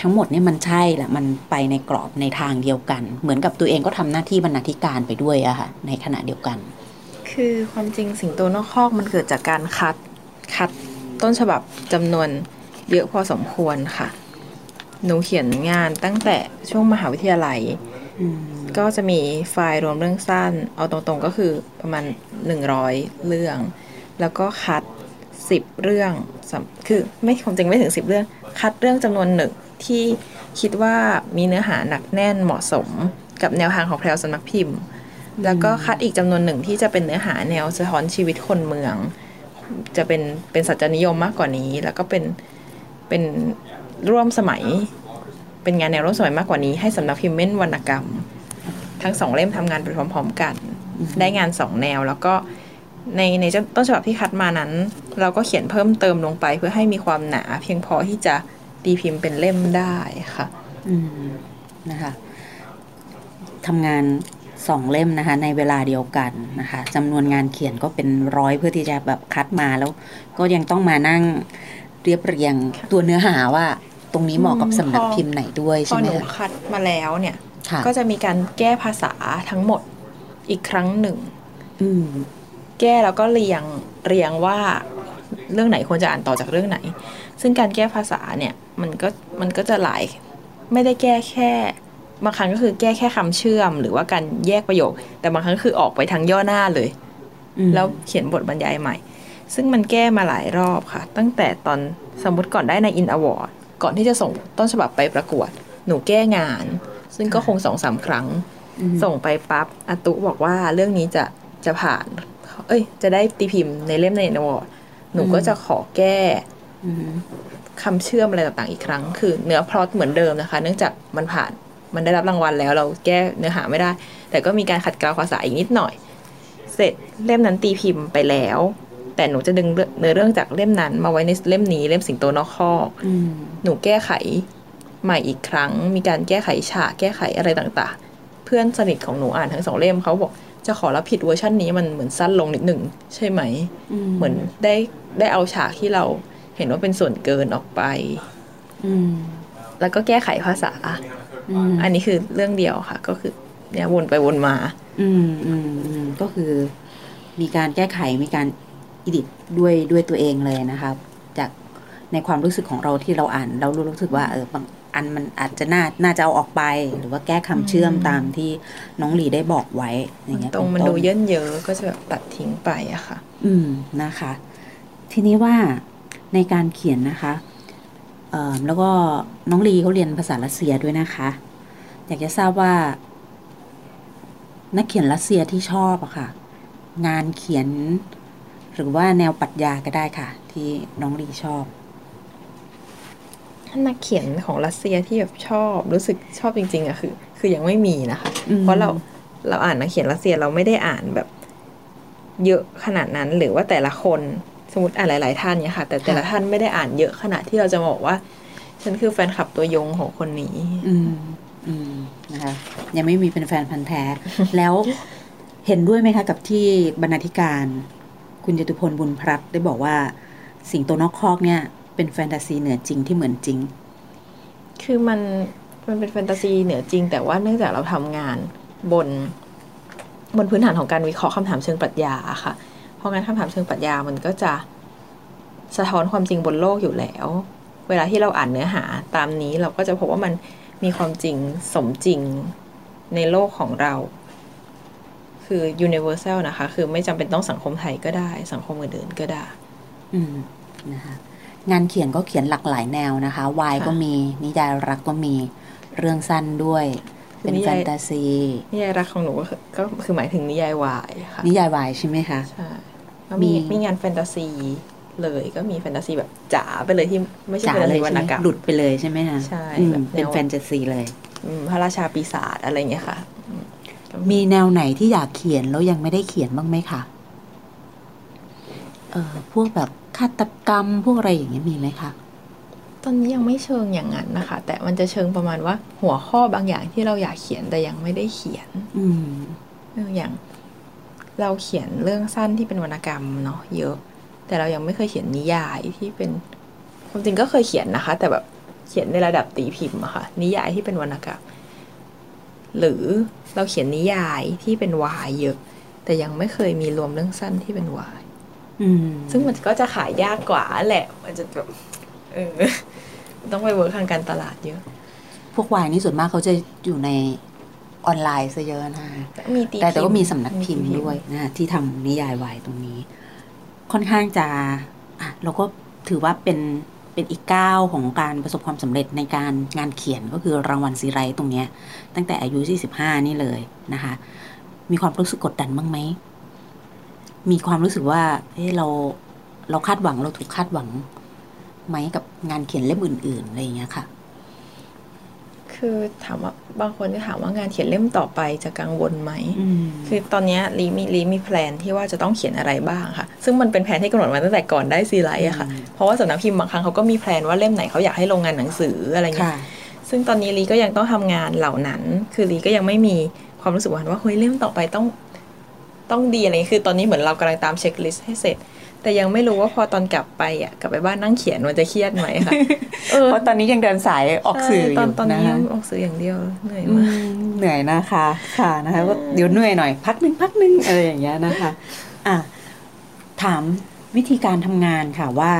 ทั้งหมดเนี่ยมันใช่แหละมันไปในกรอบในทางเดียวกันเหมือนกับตัวเองก็ทำหน้าที่บรรณาธิการไปด้วยอะค่ะในขณะเดียวกันคือความจริงสิงโตนอกคอกมันเกิดจากการคัดต้นฉบับจำนวนเยอะพอสมควรค่ะหนูเขียนงานตั้งแต่ช่วงมหาวิทยาลัยก็จะมีไฟล์รวมเรื่องสั้นเอาตรงๆก็คือประมาณ100เรื่องแล้วก็คัด10เรื่องคือไม่ความจริงไม่ถึง10เรื่องคัดเรื่องจำนวนหนึ่งที่คิดว่ามีเนื้อหาหนักแน่นเหมาะสมกับแนวทางของแพรวสำนักพิมพ์แล้วก็คัดอีกจำนวนหนึ่งที่จะเป็นเนื้อหาแนวสะท้อนชีวิตคนเมืองจะเป็นสัจนิยมมากกว่านี้แล้วก็เป็นร่วมสมัยเป็นงานแนวร่วมสมัยมากกว่านี้ให้สำนักพิมพ์เม้นวรรณกรรมทั้ง2เล่มทำงานไปพร้อมๆกันได้งาน2แนวแล้วก็ในต้นฉบับที่คัดมานั้นเราก็เขียนเพิ่มเติมลงไปเพื่อให้มีความหนาเพียงพอที่จะตีพิมพ์เป็นเล่มได้ค่ะนะคะทำงาน2เล่มนะคะในเวลาเดียวกันนะคะจำนวนงานเขียนก็เป็นร้อยเพื่อที่จะแบบคัดมาแล้วก็ยังต้องมานั่งเรียบเรียงตัวเนื้อหาว่าตรงนี้เหมาะกับสำนักพิมพ์ไหนด้วยใช่ไหมคะพอหนูคัดมาแล้วเนี่ยก็จะมีการแก้ภาษาทั้งหมดอีกครั้งหนึ่งแก้แล้วก็เรียงว่าเรื่องไหนควรจะอ่านต่อจากเรื่องไหนซึ่งการแก้ภาษาเนี่ยมันก็จะหลายไม่ได้แก้แค่บางครั้งก็คือแก้แค่คำเชื่อมหรือว่าการแยกประโยคแต่บางครั้งคือออกไปทางย่อหน้าเลยแล้วเขียนบทบรรยายใหม่ซึ่งมันแก้มาหลายรอบค่ะตั้งแต่ตอนสมมติก่อนได้ในอินอวอร์ดก่อนที่จะส่งต้นฉบับไปประกวดหนูแก้งานซึ่งก็คง 2-3 ครั้งส่งไปปั๊บอาตุบอกว่าเรื่องนี้จะผ่านจะได้ตีพิมพ์ในเล่มในอินอวอร์ดหนูก็จะขอแก้ คำเชื่อมอะไรต่างๆอีกครั้งคือเนื้อพล็อตเหมือนเดิมนะคะเนื่องจากมันผ่านมันได้รับรางวัลแล้วเราแก้เนื้อหาไม่ได้แต่ก็มีการขัดเกลาภาษาอีกนิดหน่อยเสร็จเล่มนั้นตีพิมพ์ไปแล้วแต่หนูจะดึงเนื้อเรื่องจากเล่มนั้นมาไว้ในเล่มนี้เล่มสิงโตนอกคอกหนูแก้ไขใหม่อีกครั้งมีการแก้ไขฉากแก้ไขอะไรต่างๆเพื่อนสนิทของหนูอ่านทั้งสองเล่มเขาบอกจะขอรับผิดเวอร์ชันนี้มันเหมือนสั้นลงนิดหนึ่งใช่ไหมเหมือนได้เอาฉากที่เราเห็นว่าเป็นส่วนเกินออกไปแล้วก็แก้ไขภาษา อันนี้คือเรื่องเดียวค่ะก็คือเนี่ยวนไปวนมาก็คือมีการแก้ไขมีการอิดิทด้วยตัวเองเลยนะคะจากในความรู้สึกของเราที่เราอ่านเรารู้สึกว่าบางอันมันอาจจะน่าจะเอาออกไปหรือว่าแก้คำเชื่อมตามที่น้องหลีได้บอกไว้อย่างเงี้ยตรงมันดูเยินเยอะก็จะแบบตัดทิ้งไปอะค่ะนะคะทีนี้ว่าในการเขียนนะคะแล้วก็น้องลีเขาเรียนภาษารัสเซียด้วยนะคะอยากจะทราบว่านักเขียนรัสเซียที่ชอบอะค่ะงานเขียนหรือว่าแนวปรัชญาก็ได้ค่ะที่น้องลีชอบนักเขียนของรัสเซียที่แบบชอบรู้สึกชอบจริงๆอะคือยังไม่มีนะคะเพราะเราอ่านนักเขียนรัสเซียเราไม่ได้อ่านแบบเยอะขนาดนั้นหรือว่าแต่ละคนสมมติอ่านหลายๆท่านเนี่ยค่ะแต่ละท่านไม่ได้อ่านเยอะขนาดที่เราจะบอกว่าฉันคือแฟนคลับตัวยงของคนนี้นะคะยังไม่มีเป็นแฟนพันธุ์แท้แล้วเห็นด้วยไหมคะกับที่บรรณาธิการคุณจตุพลบุญพลับได้บอกว่าสิงโตนอกคอกเนี่ยเป็นแฟนตาซีเหนือจริงที่เหมือนจริงคือมันเป็นแฟนตาซีเหนือจริงแต่ว่าเนื่องจากเราทำงานบนพื้นฐานของการวิเคราะห์คำถามเชิงปรัชญาค่ะเพราะงั้นคำถามเชิงปรัชญามันก็จะสะท้อนความจริงบนโลกอยู่แล้วเวลาที่เราอ่านเนื้อหาตามนี้เราก็จะพบว่ามันมีความจริงสมจริงในโลกของเราคือ universal นะคะคือไม่จำเป็นต้องสังคมไทยก็ได้สังคมอื่นๆก็ได้นะคะงานเขียนก็เขียนหลากหลายแนวนะคะวายก็มีนิยายรักก็มีเรื่องสั้นด้วยเป็นแฟนตาซีนิยายรักของหนูก็คือหมายถึงนิยายวายค่ะนิยายวายใช่ไหมคะใช่ก็มีงานแฟนตาซีเลยก็มีแฟนตาซีแบบจ๋าไปเลยที่ไม่ใช่แฟนตาซีวรรณกรรมหลุดไปเลยใช่ไหมคะใช่เป็นแฟนตาซีเลยพระราชาปีศาจอะไรอย่างเงี้ยค่ะมีแนวไหนที่อยากเขียนแล้วยังไม่ได้เขียนบ้างไหมคะพวกแบบฆาตกรรมพวกอะไรอย่างเงี้ยมีไหมคะตอนนี้ยังไม่เชิงอย่างนั้นนะคะแต่มันจะเชิงประมาณว่าหัวข้อบางอย่างที่เราอยากเขียนแต่ยังไม่ได้เขียนอย่างเราเขียนเรื่องสั้นที่เป็นวรรณกรรมเนาะเยอะแต่เรายังไม่เคยเขียนนิยายที่เป็นความจริงก็เคยเขียนนะคะแต่แบบเขียนในระดับตีพิมพ์อะค่ะนิยายที่เป็นวรรณกรรมหรือเราเขียนนิยายที่เป็นวายเยอะแต่ยังไม่เคยมีรวมเรื่องสั้นที่เป็นวายซึ่งมันก็จะขายยากกว่าแหละมันจะแบบต้องไปเวิร์คทางการตลาดเยอะพวกวายนี่ส่วนมากเขาจะอยู่ในออนไลน์ซะเยอะนะแต่ก็มีสำนักพิมพ์ด้วยนะที่ทำนิยายวายตรงนี้ค่อนข้างจะเราก็ถือว่าเป็นอีกก้าวของการประสบความสำเร็จในการงานเขียนก็คือรางวัลซีไรต์ตรงนี้ตั้งแต่อายุ25นี่เลยนะคะมีความรู้สึกกดดันบ้างไหมมีความรู้สึกว่าเราคาดหวังเราถูกคาดหวังไหมกับงานเขียนเล่มอื่นๆอะไรอย่างเงี้ยค่ะคือถามว่าบางคนก็ถามว่างานเขียนเล่มต่อไปจะกังวลไหมคือตอนนี้ลีมีแพลนที่ว่าจะต้องเขียนอะไรบ้างค่ะซึ่งมันเป็นแพลนที่กำหนดมาตั้งแต่ก่อนได้ซีไรต์อะค่ะเพราะว่าสำนักพิมพ์บางครั้งเขาก็มีแพลนว่าเล่มไหนเขาอยากให้ลงงานหนังสืออะไรเงี้ยซึ่งตอนนี้ลีก็ยังต้องทำงานเหล่านั้นคือลีก็ยังไม่มีความรู้สึกว่าเฮ้ยเล่มต่อไปต้องดีอะไรคือตอนนี้เหมือนเรากำลังตามเช็คลิสต์ให้เสร็จแต่ยังไม่รู้ว่าพอตอนกลับไปบ้านนั่งเขียนมันจะเครียดไหมค่ะเพราะตอนนี้ยังเดินสายออกสื่ออยู่ตอนนี้ออกสื่ออย่างเดียวเหนื่อยมากเหนื่อยนะคะค่ะนะคะก็เดี๋ยวเหนื่อยหน่อยพักนึงอะไรอย่างเงี้ยนะคะถามวิธีการทำงานค่ะว่า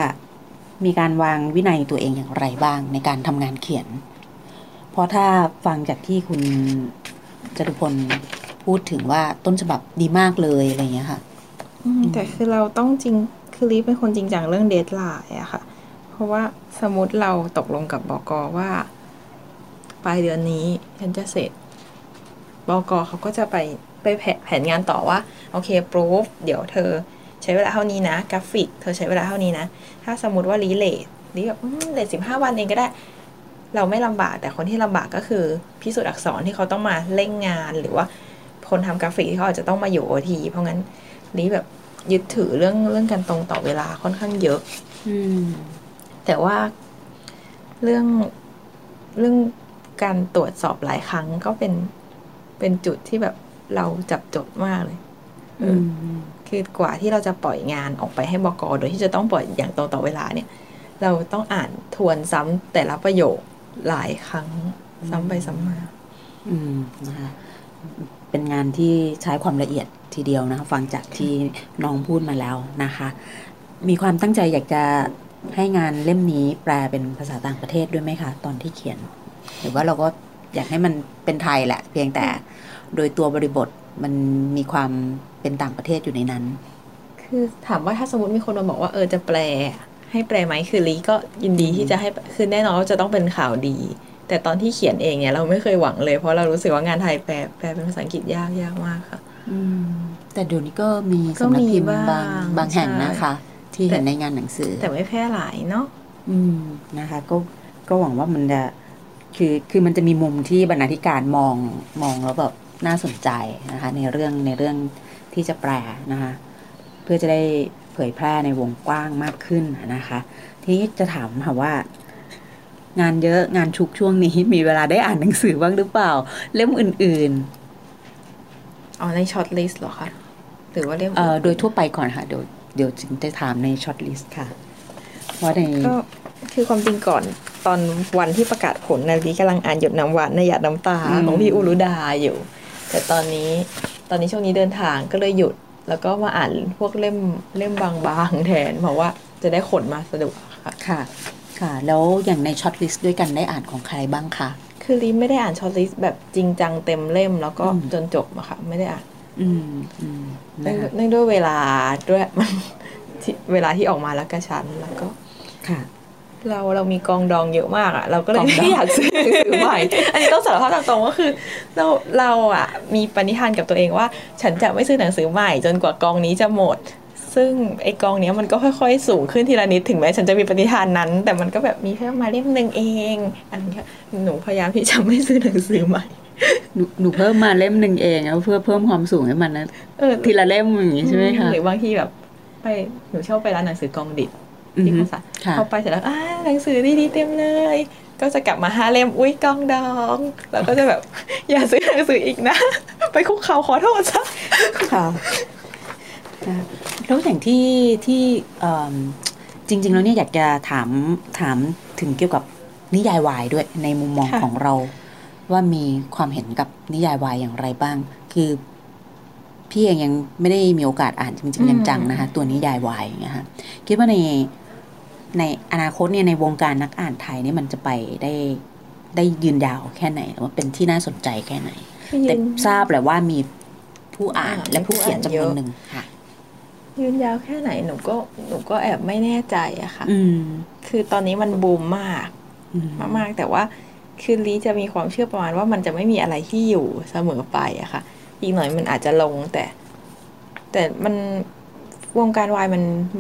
มีการวางวินัยตัวเองอย่างไรบ้างในการทำงานเขียนเพราะถ้าฟังจากที่คุณจตุพลพูดถึงว่าต้นฉบับดีมากเลยอะไรอย่างเงี้ยค่ะแต่คือเราต้องจริงคือลีเป็นคนจริงจังเรื่องเดดไลน์อะค่ะเพราะว่าสมมติเราตกลงกับบก.ว่าปลายเดือนนี้ฉันจะเสร็จบก.เขาก็จะไปแผนงานต่อว่าโอเคโปรฟเดี๋ยวเธอใช้เวลาเท่านี้นะกราฟิกเธอใช้เวลาเท่านี้นะถ้าสมมติว่าลีเลท นี้แบบเลท15 วันเองก็ได้เราไม่ลำบากแต่คนที่ลำบากก็คือพิสูจน์อักษรที่เขาต้องมาเร่งงานหรือว่าคนทำกราฟิกที่เขาอาจจะต้องมาอยู่OTเพราะงั้นนี้แบบยึดถือเรื่องการตรงต่อเวลาค่อนข้างเยอะแต่ว่าเรื่องการตรวจสอบหลายครั้งก็เป็นจุดที่แบบเราจับจดมากเลยคือกว่าที่เราจะปล่อยงานออกไปให้บก.โดยที่จะต้องปล่อยอย่างตรงต่อเวลาเนี่ยเราต้องอ่านทวนซ้ำแต่ละประโยคหลายครั้งซ้ำไปซ้ำมานะคะเป็นงานที่ใช้ความละเอียดทีเดียวนะคะฟังจากที่น้องพูดมาแล้วนะคะมีความตั้งใจอยากจะให้งานเล่มนี้แปลเป็นภาษาต่างประเทศด้วยไหมคะตอนที่เขียนหรือว่าเราก็อยากให้มันเป็นไทยแหละเพียงแต่โดยตัวบริบทมันมีความเป็นต่างประเทศอยู่ในนั้นคือถามว่าถ้าสมมติมีคนมาบอกว่าจะแปลให้แปลไหมคือลีก็ยินดีที่จะให้คือแน่นอนว่าจะต้องเป็นข่าวดีแต่ตอนที่เขียนเองเนี่ยเราไม่เคยหวังเลยเพราะเรารู้สึกว่างานไทยแปลเป็นภาษาอังกฤษยากมากค่ะแต่เดี๋ยวนี้ก็มีสำนักพิมพ์บางแห่งนะคะที่เห็นในงานหนังสือแต่ไม่แพร่หลายเนาะนะคะก็หวังว่ามันจะคือมันจะมีมุมที่บรรณาธิการมองแล้วแบบน่าสนใจนะคะในเรื่องที่จะแปลนะคะเพื่อจะได้เผยแพร่ในวงกว้างมากขึ้นนะคะทีนี้จะถามค่ะว่างานเยอะงานชุกช่วงนี้มีเวลาได้อ่านหนังสือบ้างหรือเปล่าเล่มอื่นๆในช็อตลิสต์เหรอคะหรือว่าเล่มโดยทั่วไปก่อนค่ะเดี๋ยวจึงจะถามในช็อตลิสต์ค่ะว่าในก็คือความจริงก่อนตอนวันที่ประกาศผลนาฬิกำลังอ่านหยดน้ำหวานในหยาดน้ำตาของพี่อุรุดาอยู่แต่ตอนนี้ช่วงนี้เดินทางก็เลยหยุดแล้วก็มาอ่านพวกเล่มบางๆแทนเพราะว่าจะได้ขนมาสะดวกค่ะค่ะแล้วอย่างในช็อตลิสต์ด้วยกันได้อ่านของใครบ้างคะคือลีไม่ได้อ่านช็อตลิสต์แบบจริงจังเต็มเล่มแล้วก็จนจบอะค่ะไม่ได้อ่านเนื่องด้วยเวลาด้วยมันเวลาที่ออกมาแล้วกระชั้นแล้วก็ค่ะเรามีกองดองเยอะมากอ่ะเราก็เลยไม่อยากซื้อหนังสือใหม่อันนี้ต้องสารภาพตามตรงก็คือเราอ่ะมีปณิธานกับตัวเองว่าฉันจะไม่ซื้อหนังสือใหม่จนกว่ากองนี้จะหมดซึ่งไอ้กองนี้มันก็ค่อยๆสูงขึ้นทีละนิดถึงแม้ฉันจะมีปณิธานนั้นแต่มันก็แบบมีเพิ่มมาเล่มนึงเองอันนี้หนูพยายามที่จะไม่ซื้อหนังสือใหม่หนูเพิ่มมาเล่มนึงเองแล้วเพื่อเพิ่มความสูงให้มันนะทีละเล่มอย่างงี้ใช่มั้ยคะหรือบางทีแบบไปหนูชอบไปร้านหนังสือกองดิษฐ์ที่ภาษาเข้าไปเสร็จแล้วหนังสือดีๆเต็มเลยก็จะกลับมา5เล่มอุ้ยกองดองแล้วก็จะแบบอย่าซื้อหนังสืออีกนะไปคุกเข่าขอโทษซะค่ะแล้วอย่างที่จริงๆแล้วเนี่ยอยากจะถามถึงเกี่ยวกับนิยายวายด้วยในมุมมองของเราว่ามีความเห็นกับนิยายวายอย่างไรบ้างคือพี่เองยังไม่ได้มีโอกาสอ่านจริงๆจังๆนะคะตัวนิยายวายอย่างเงี้ยค่ะคิดว่าในอนาคตเนี่ยในวงการนักอ่านไทยนี่มันจะไปได้ยืนยาวแค่ไหนว่าเป็นที่น่าสนใจแค่ไหนแต่ทราบแหละว่ามีผู้อ่านและผู้เขียนจำนวนหนึ่งค่ะยืนยาวแค่ไหนหนูก็แอบไม่แน่ใจอะค่ะคือตอนนี้มันบูมมากมากๆแต่ว่าคือลีจะมีความเชื่อประมาณว่ามันจะไม่มีอะไรที่อยู่เสมอไปอะค่ะอีกหน่อยมันอาจจะลงแต่มันวงการวาย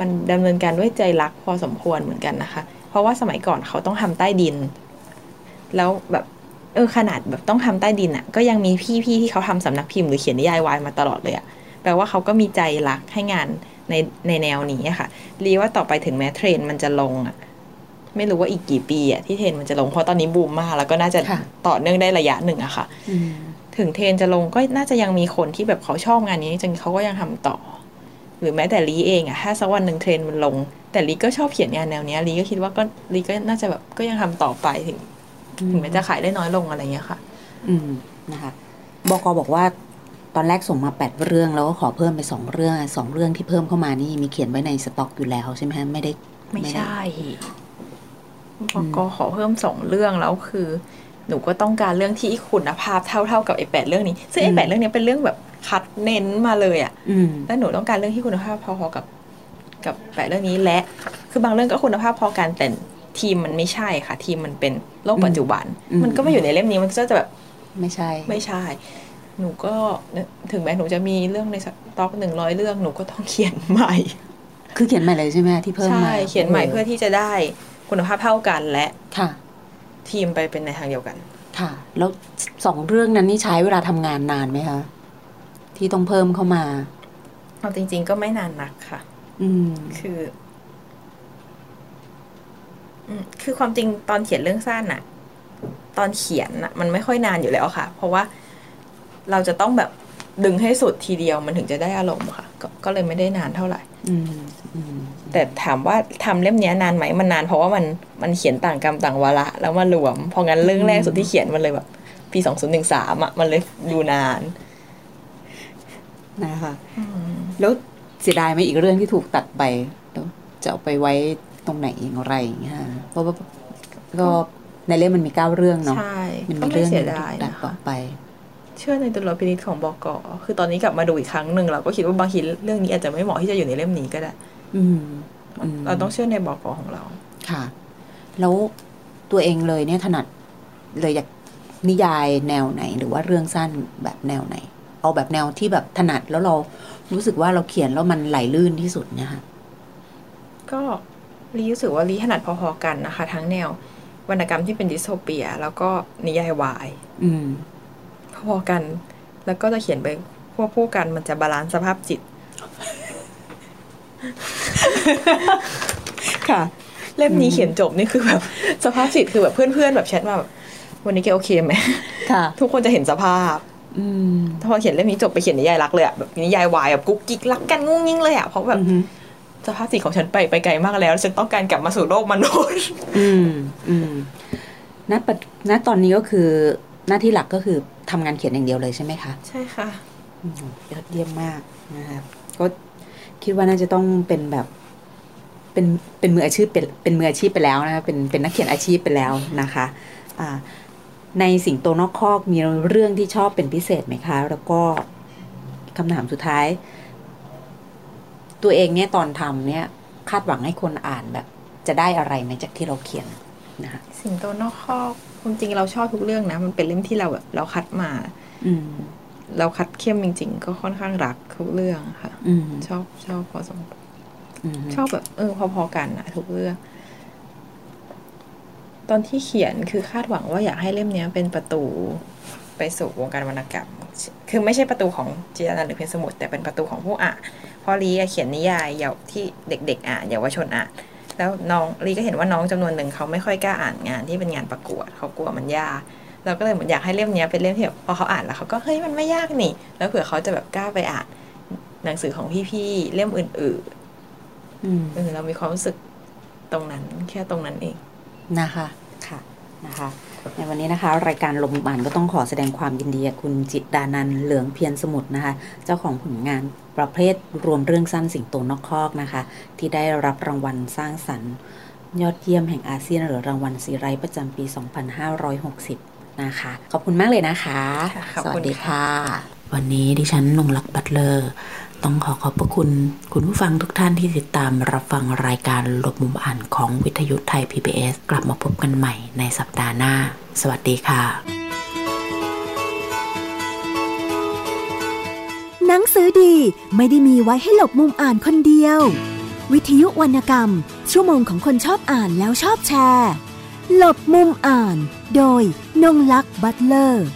มันดำเนินการด้วยใจรักพอสมควรเหมือนกันนะคะเพราะว่าสมัยก่อนเขาต้องทำใต้ดินแล้วแบบขนาดแบบต้องทำใต้ดินอะก็ยังมีพี่ๆที่เขาทำสำนักพิมพ์หรือเขียนนิยายวายมาตลอดเลยอะแปลว่าเขาก็มีใจรักให้งานในแนวนี้อะค่ะลีว่าต่อไปถึงแม้เทรนมันจะลงอะไม่รู้ว่าอีกกี่ปีอะที่เทรนมันจะลงเพราะตอนนี้บูมมากแล้วก็น่าจะต่อเนื่องได้ระยะหนึ่งอะค่ะถึงเทรนจะลงก็น่าจะยังมีคนที่แบบเขาชอบงานนี้จริงเขาก็ยังทำต่อหรือแม้แต่ลีเองอะถ้าสักวันหนึ่งเทรนมันลงแต่ลีก็ชอบเขียนงานแนวนี้ลีก็คิดว่าก็ลีก็น่าจะแบบก็ยังทำต่อไปถึงแม้จะขายได้น้อยลงอะไรเงี้ยค่ะนะคะบก.บอกว่าตอนแรกส่งมา8เรื่องแล้วก็ขอเพิ่มไป2เรื่อง2เรื่องที่เพิ่มเข้ามานี่มีเขียนไว้ในสต็อกอยู่แล้วใช่ไหมคะไม่ใช่บก.ขอเพิ่ม2เรื่องแล้วคือหนูก็ต้องการเรื่องที่คุณภาพเท่ากับไอ้8เรื่องนี้ซึ่งไอ้8เรื่องนี้เป็นเรื่องแบบคัดเน้นมาเลยอ่ะแล้วหนูต้องการเรื่องที่คุณภาพพอๆกับ8เรื่องนี้และคือบางเรื่องก็คุณภาพพอกันแต่ทีมมันไม่ใช่ค่ะทีมมันเป็นโลกปัจจุบันมันก็ไม่อยู่ในเล่มนี้มันก็จะแบบไม่ใช่หนูก็ถึงแม้หนูจะมีเรื่องในสต็อก100เรื่องหนูก็ต้องเขียนใหม่คือเขียนใหม่เลยใช่ไหมที่เพิ่มมาใช่เขียนใหม่เพื่อที่จะได้ คุณภาพเท่ากันและทีมไปเป็นในทางเดียวกันค่ะแล้วสองเรื่องนั้นนี่ใช้เวลาทำงานนานไหมคะที่ต้องเพิ่มเข้ามาเอาจริงๆก็ไม่นานนักค่ะคือความจริงตอนเขียนเรื่องสั้นน่ะตอนเขียนน่ะมันไม่ค่อยนานอยู่แล้วค่ะเพราะว่าเราจะต้องแบบดึงให้สุดทีเดียวมันถึงจะได้อารมณ์ค่ะ ก็เลยไม่ได้นานเท่าไหร่แต่ถามว่าทำเล่มนี้นานไหมมันนานเพราะว่ามันเขียนต่างกรรมต่างวาระแล้วมารวมพองั้นเรื่องแรกสุดที่เขียนมันเลยแบบปี2013อ่ะมันเลยดูนานนะคะแล้วเสียดายไหมอีกเรื่องที่ถูกตัดไปจะเอาไปไว้ตรงไหนอย่างไรอย่างเงี้ยเพราะว่าก็ในเล่มมันมี9เรื่องเนาะมันมีเรื่องตัดออกไปเชื่อในดุลพินิจของบก.คือตอนนี้กลับมาดูอีกครั้งหนึ่งเราก็คิดว่าบางทีเรื่องนี้อาจจะไม่เหมาะที่จะอยู่ในเล่มนี้ก็ได้เราต้องเชื่อในบก.ของเราค่ะแล้วตัวเองเลยเนี่ยถนัดเลยอยากนิยายแนวไหนหรือว่าเรื่องสั้นแบบแนวไหนเอาแบบแนวที่แบบถนัดแล้วเรารู้สึกว่าเราเขียนแล้วมันไหลลื่นที่สุดเนี่ยค่ะก็ลีรู้สึกว่าลีถนัดพอๆกันนะคะทั้งแนววรรณกรรมที่เป็นดิสโทเปียแล้วก็นิยายวายพอๆกันแล้วก็จะเขียนไปควบคู่กันมันจะบาลานซ์สภาพจิตค่ะเล่มนี้เขียนจบนี่คือแบบสภาพจิตคือแบบเพื่อนๆแบบแชทมาแบบวันนี้แกโอเคไหมค่ะทุกคนจะเห็นสภาพพอเขียนเล่มนี้จบไปเขียนนิยายรักเลยอะแบบนิยายวายแบบกุ๊กกิ๊กรักกันงุ้งงิ้งเลยอะเพราะแบบสภาพจิตของฉันไปไกลมากแล้วฉันต้องการกลับมาสู่โลกมนุษย์ณตอนนี้ก็คือหน้าที่หลักก็คือทำงานเขียนอย่างเดียวเลยใช่ไหมคะใช่ค่ะยอดเยี่ยมมากนะคะก็คิดว่าน่าจะต้องเป็นแบบเป็นมืออาชีพเป็นมืออาชีพไปแล้วนะคะเป็นนักเขียนอาชีพไปแล้วนะคะในสิ่งโตนอกคอกมีเรื่องที่ชอบเป็นพิเศษไหมคะแล้วก็คำถามสุดท้ายตัวเองเนี่ยตอนทำเนี่ยคาดหวังให้คนอ่านแบบจะได้อะไรไหมจากที่เราเขียนนะคะสิ่งโตนอกคอกจริงๆเราชอบทุกเรื่องนะมันเป็นเล่มที่เราแบบเราคัดมาเราคัดเข้มจริงๆก็ค่อนข้างรักทุกเรื่องค่ะชอบพอสมควรชอบแบบพอๆกันนะทุกเรื่องตอนที่เขียนคือคาดหวังว่าอยากให้เล่มนี้เป็นประตูไปสู่วงการวรรณกรรมคือไม่ใช่ประตูของจินตนาการหรือเพียงสมุดแต่เป็นประตูของผู้อ่านพอลีเขียนนิยายยาวที่เด็กๆอ่านเยาวชนอ่านแล้วน้องลีก็เห็นว่าน้องจำนวนหนึ่งเขาไม่ค่อยกล้าอ่านงานที่เป็นงานประกวดเขากลัวมันยากเราก็เลยเหมือนอยากให้เล่มนี้เป็นเล่มที่พอเขาอ่านแล้วเขาก็เฮ้ยมันไม่ยากนี่แล้วเผื่อเขาจะแบบกล้าไปอ่านหนังสือของพี่ๆเล่มอื่นเรามีความรู้สึกตรงนั้นแค่ตรงนั้นเองนะคะค่ะนะคะในวันนี้นะคะรายการลมอ่านก็ต้องขอแสดงความยินดีกับคุณจิตดานันท์เหลืองเพียรสมุทรนะคะเจ้าของผลงานประเภทรวมเรื่องสั้นสิงโตนอกคอกนะคะที่ได้รับรางวัลสร้างสรรค์ยอดเยี่ยมแห่งอาเซียนหรือรางวัลซีไรต์ประจำปี2560นะคะขอบคุณมากเลยนะคะสวัสดีค่ะวันนี้ดิฉันนงลักษณ์บัตเลอร์ต้องขอบพระคุณคุณผู้ฟังทุกท่านที่ติดตามรับฟังรายการลมมุมอ่านของวิทยุไทย PBS กลับมาพบกันใหม่ในสัปดาห์หน้าสวัสดีค่ะหนังสือดีไม่ได้มีไว้ให้หลบมุมอ่านคนเดียววิทยุวรรณกรรมชั่วโมงของคนชอบอ่านแล้วชอบแชร์หลบมุมอ่านโดยนงลักษณ์บัตเลอร์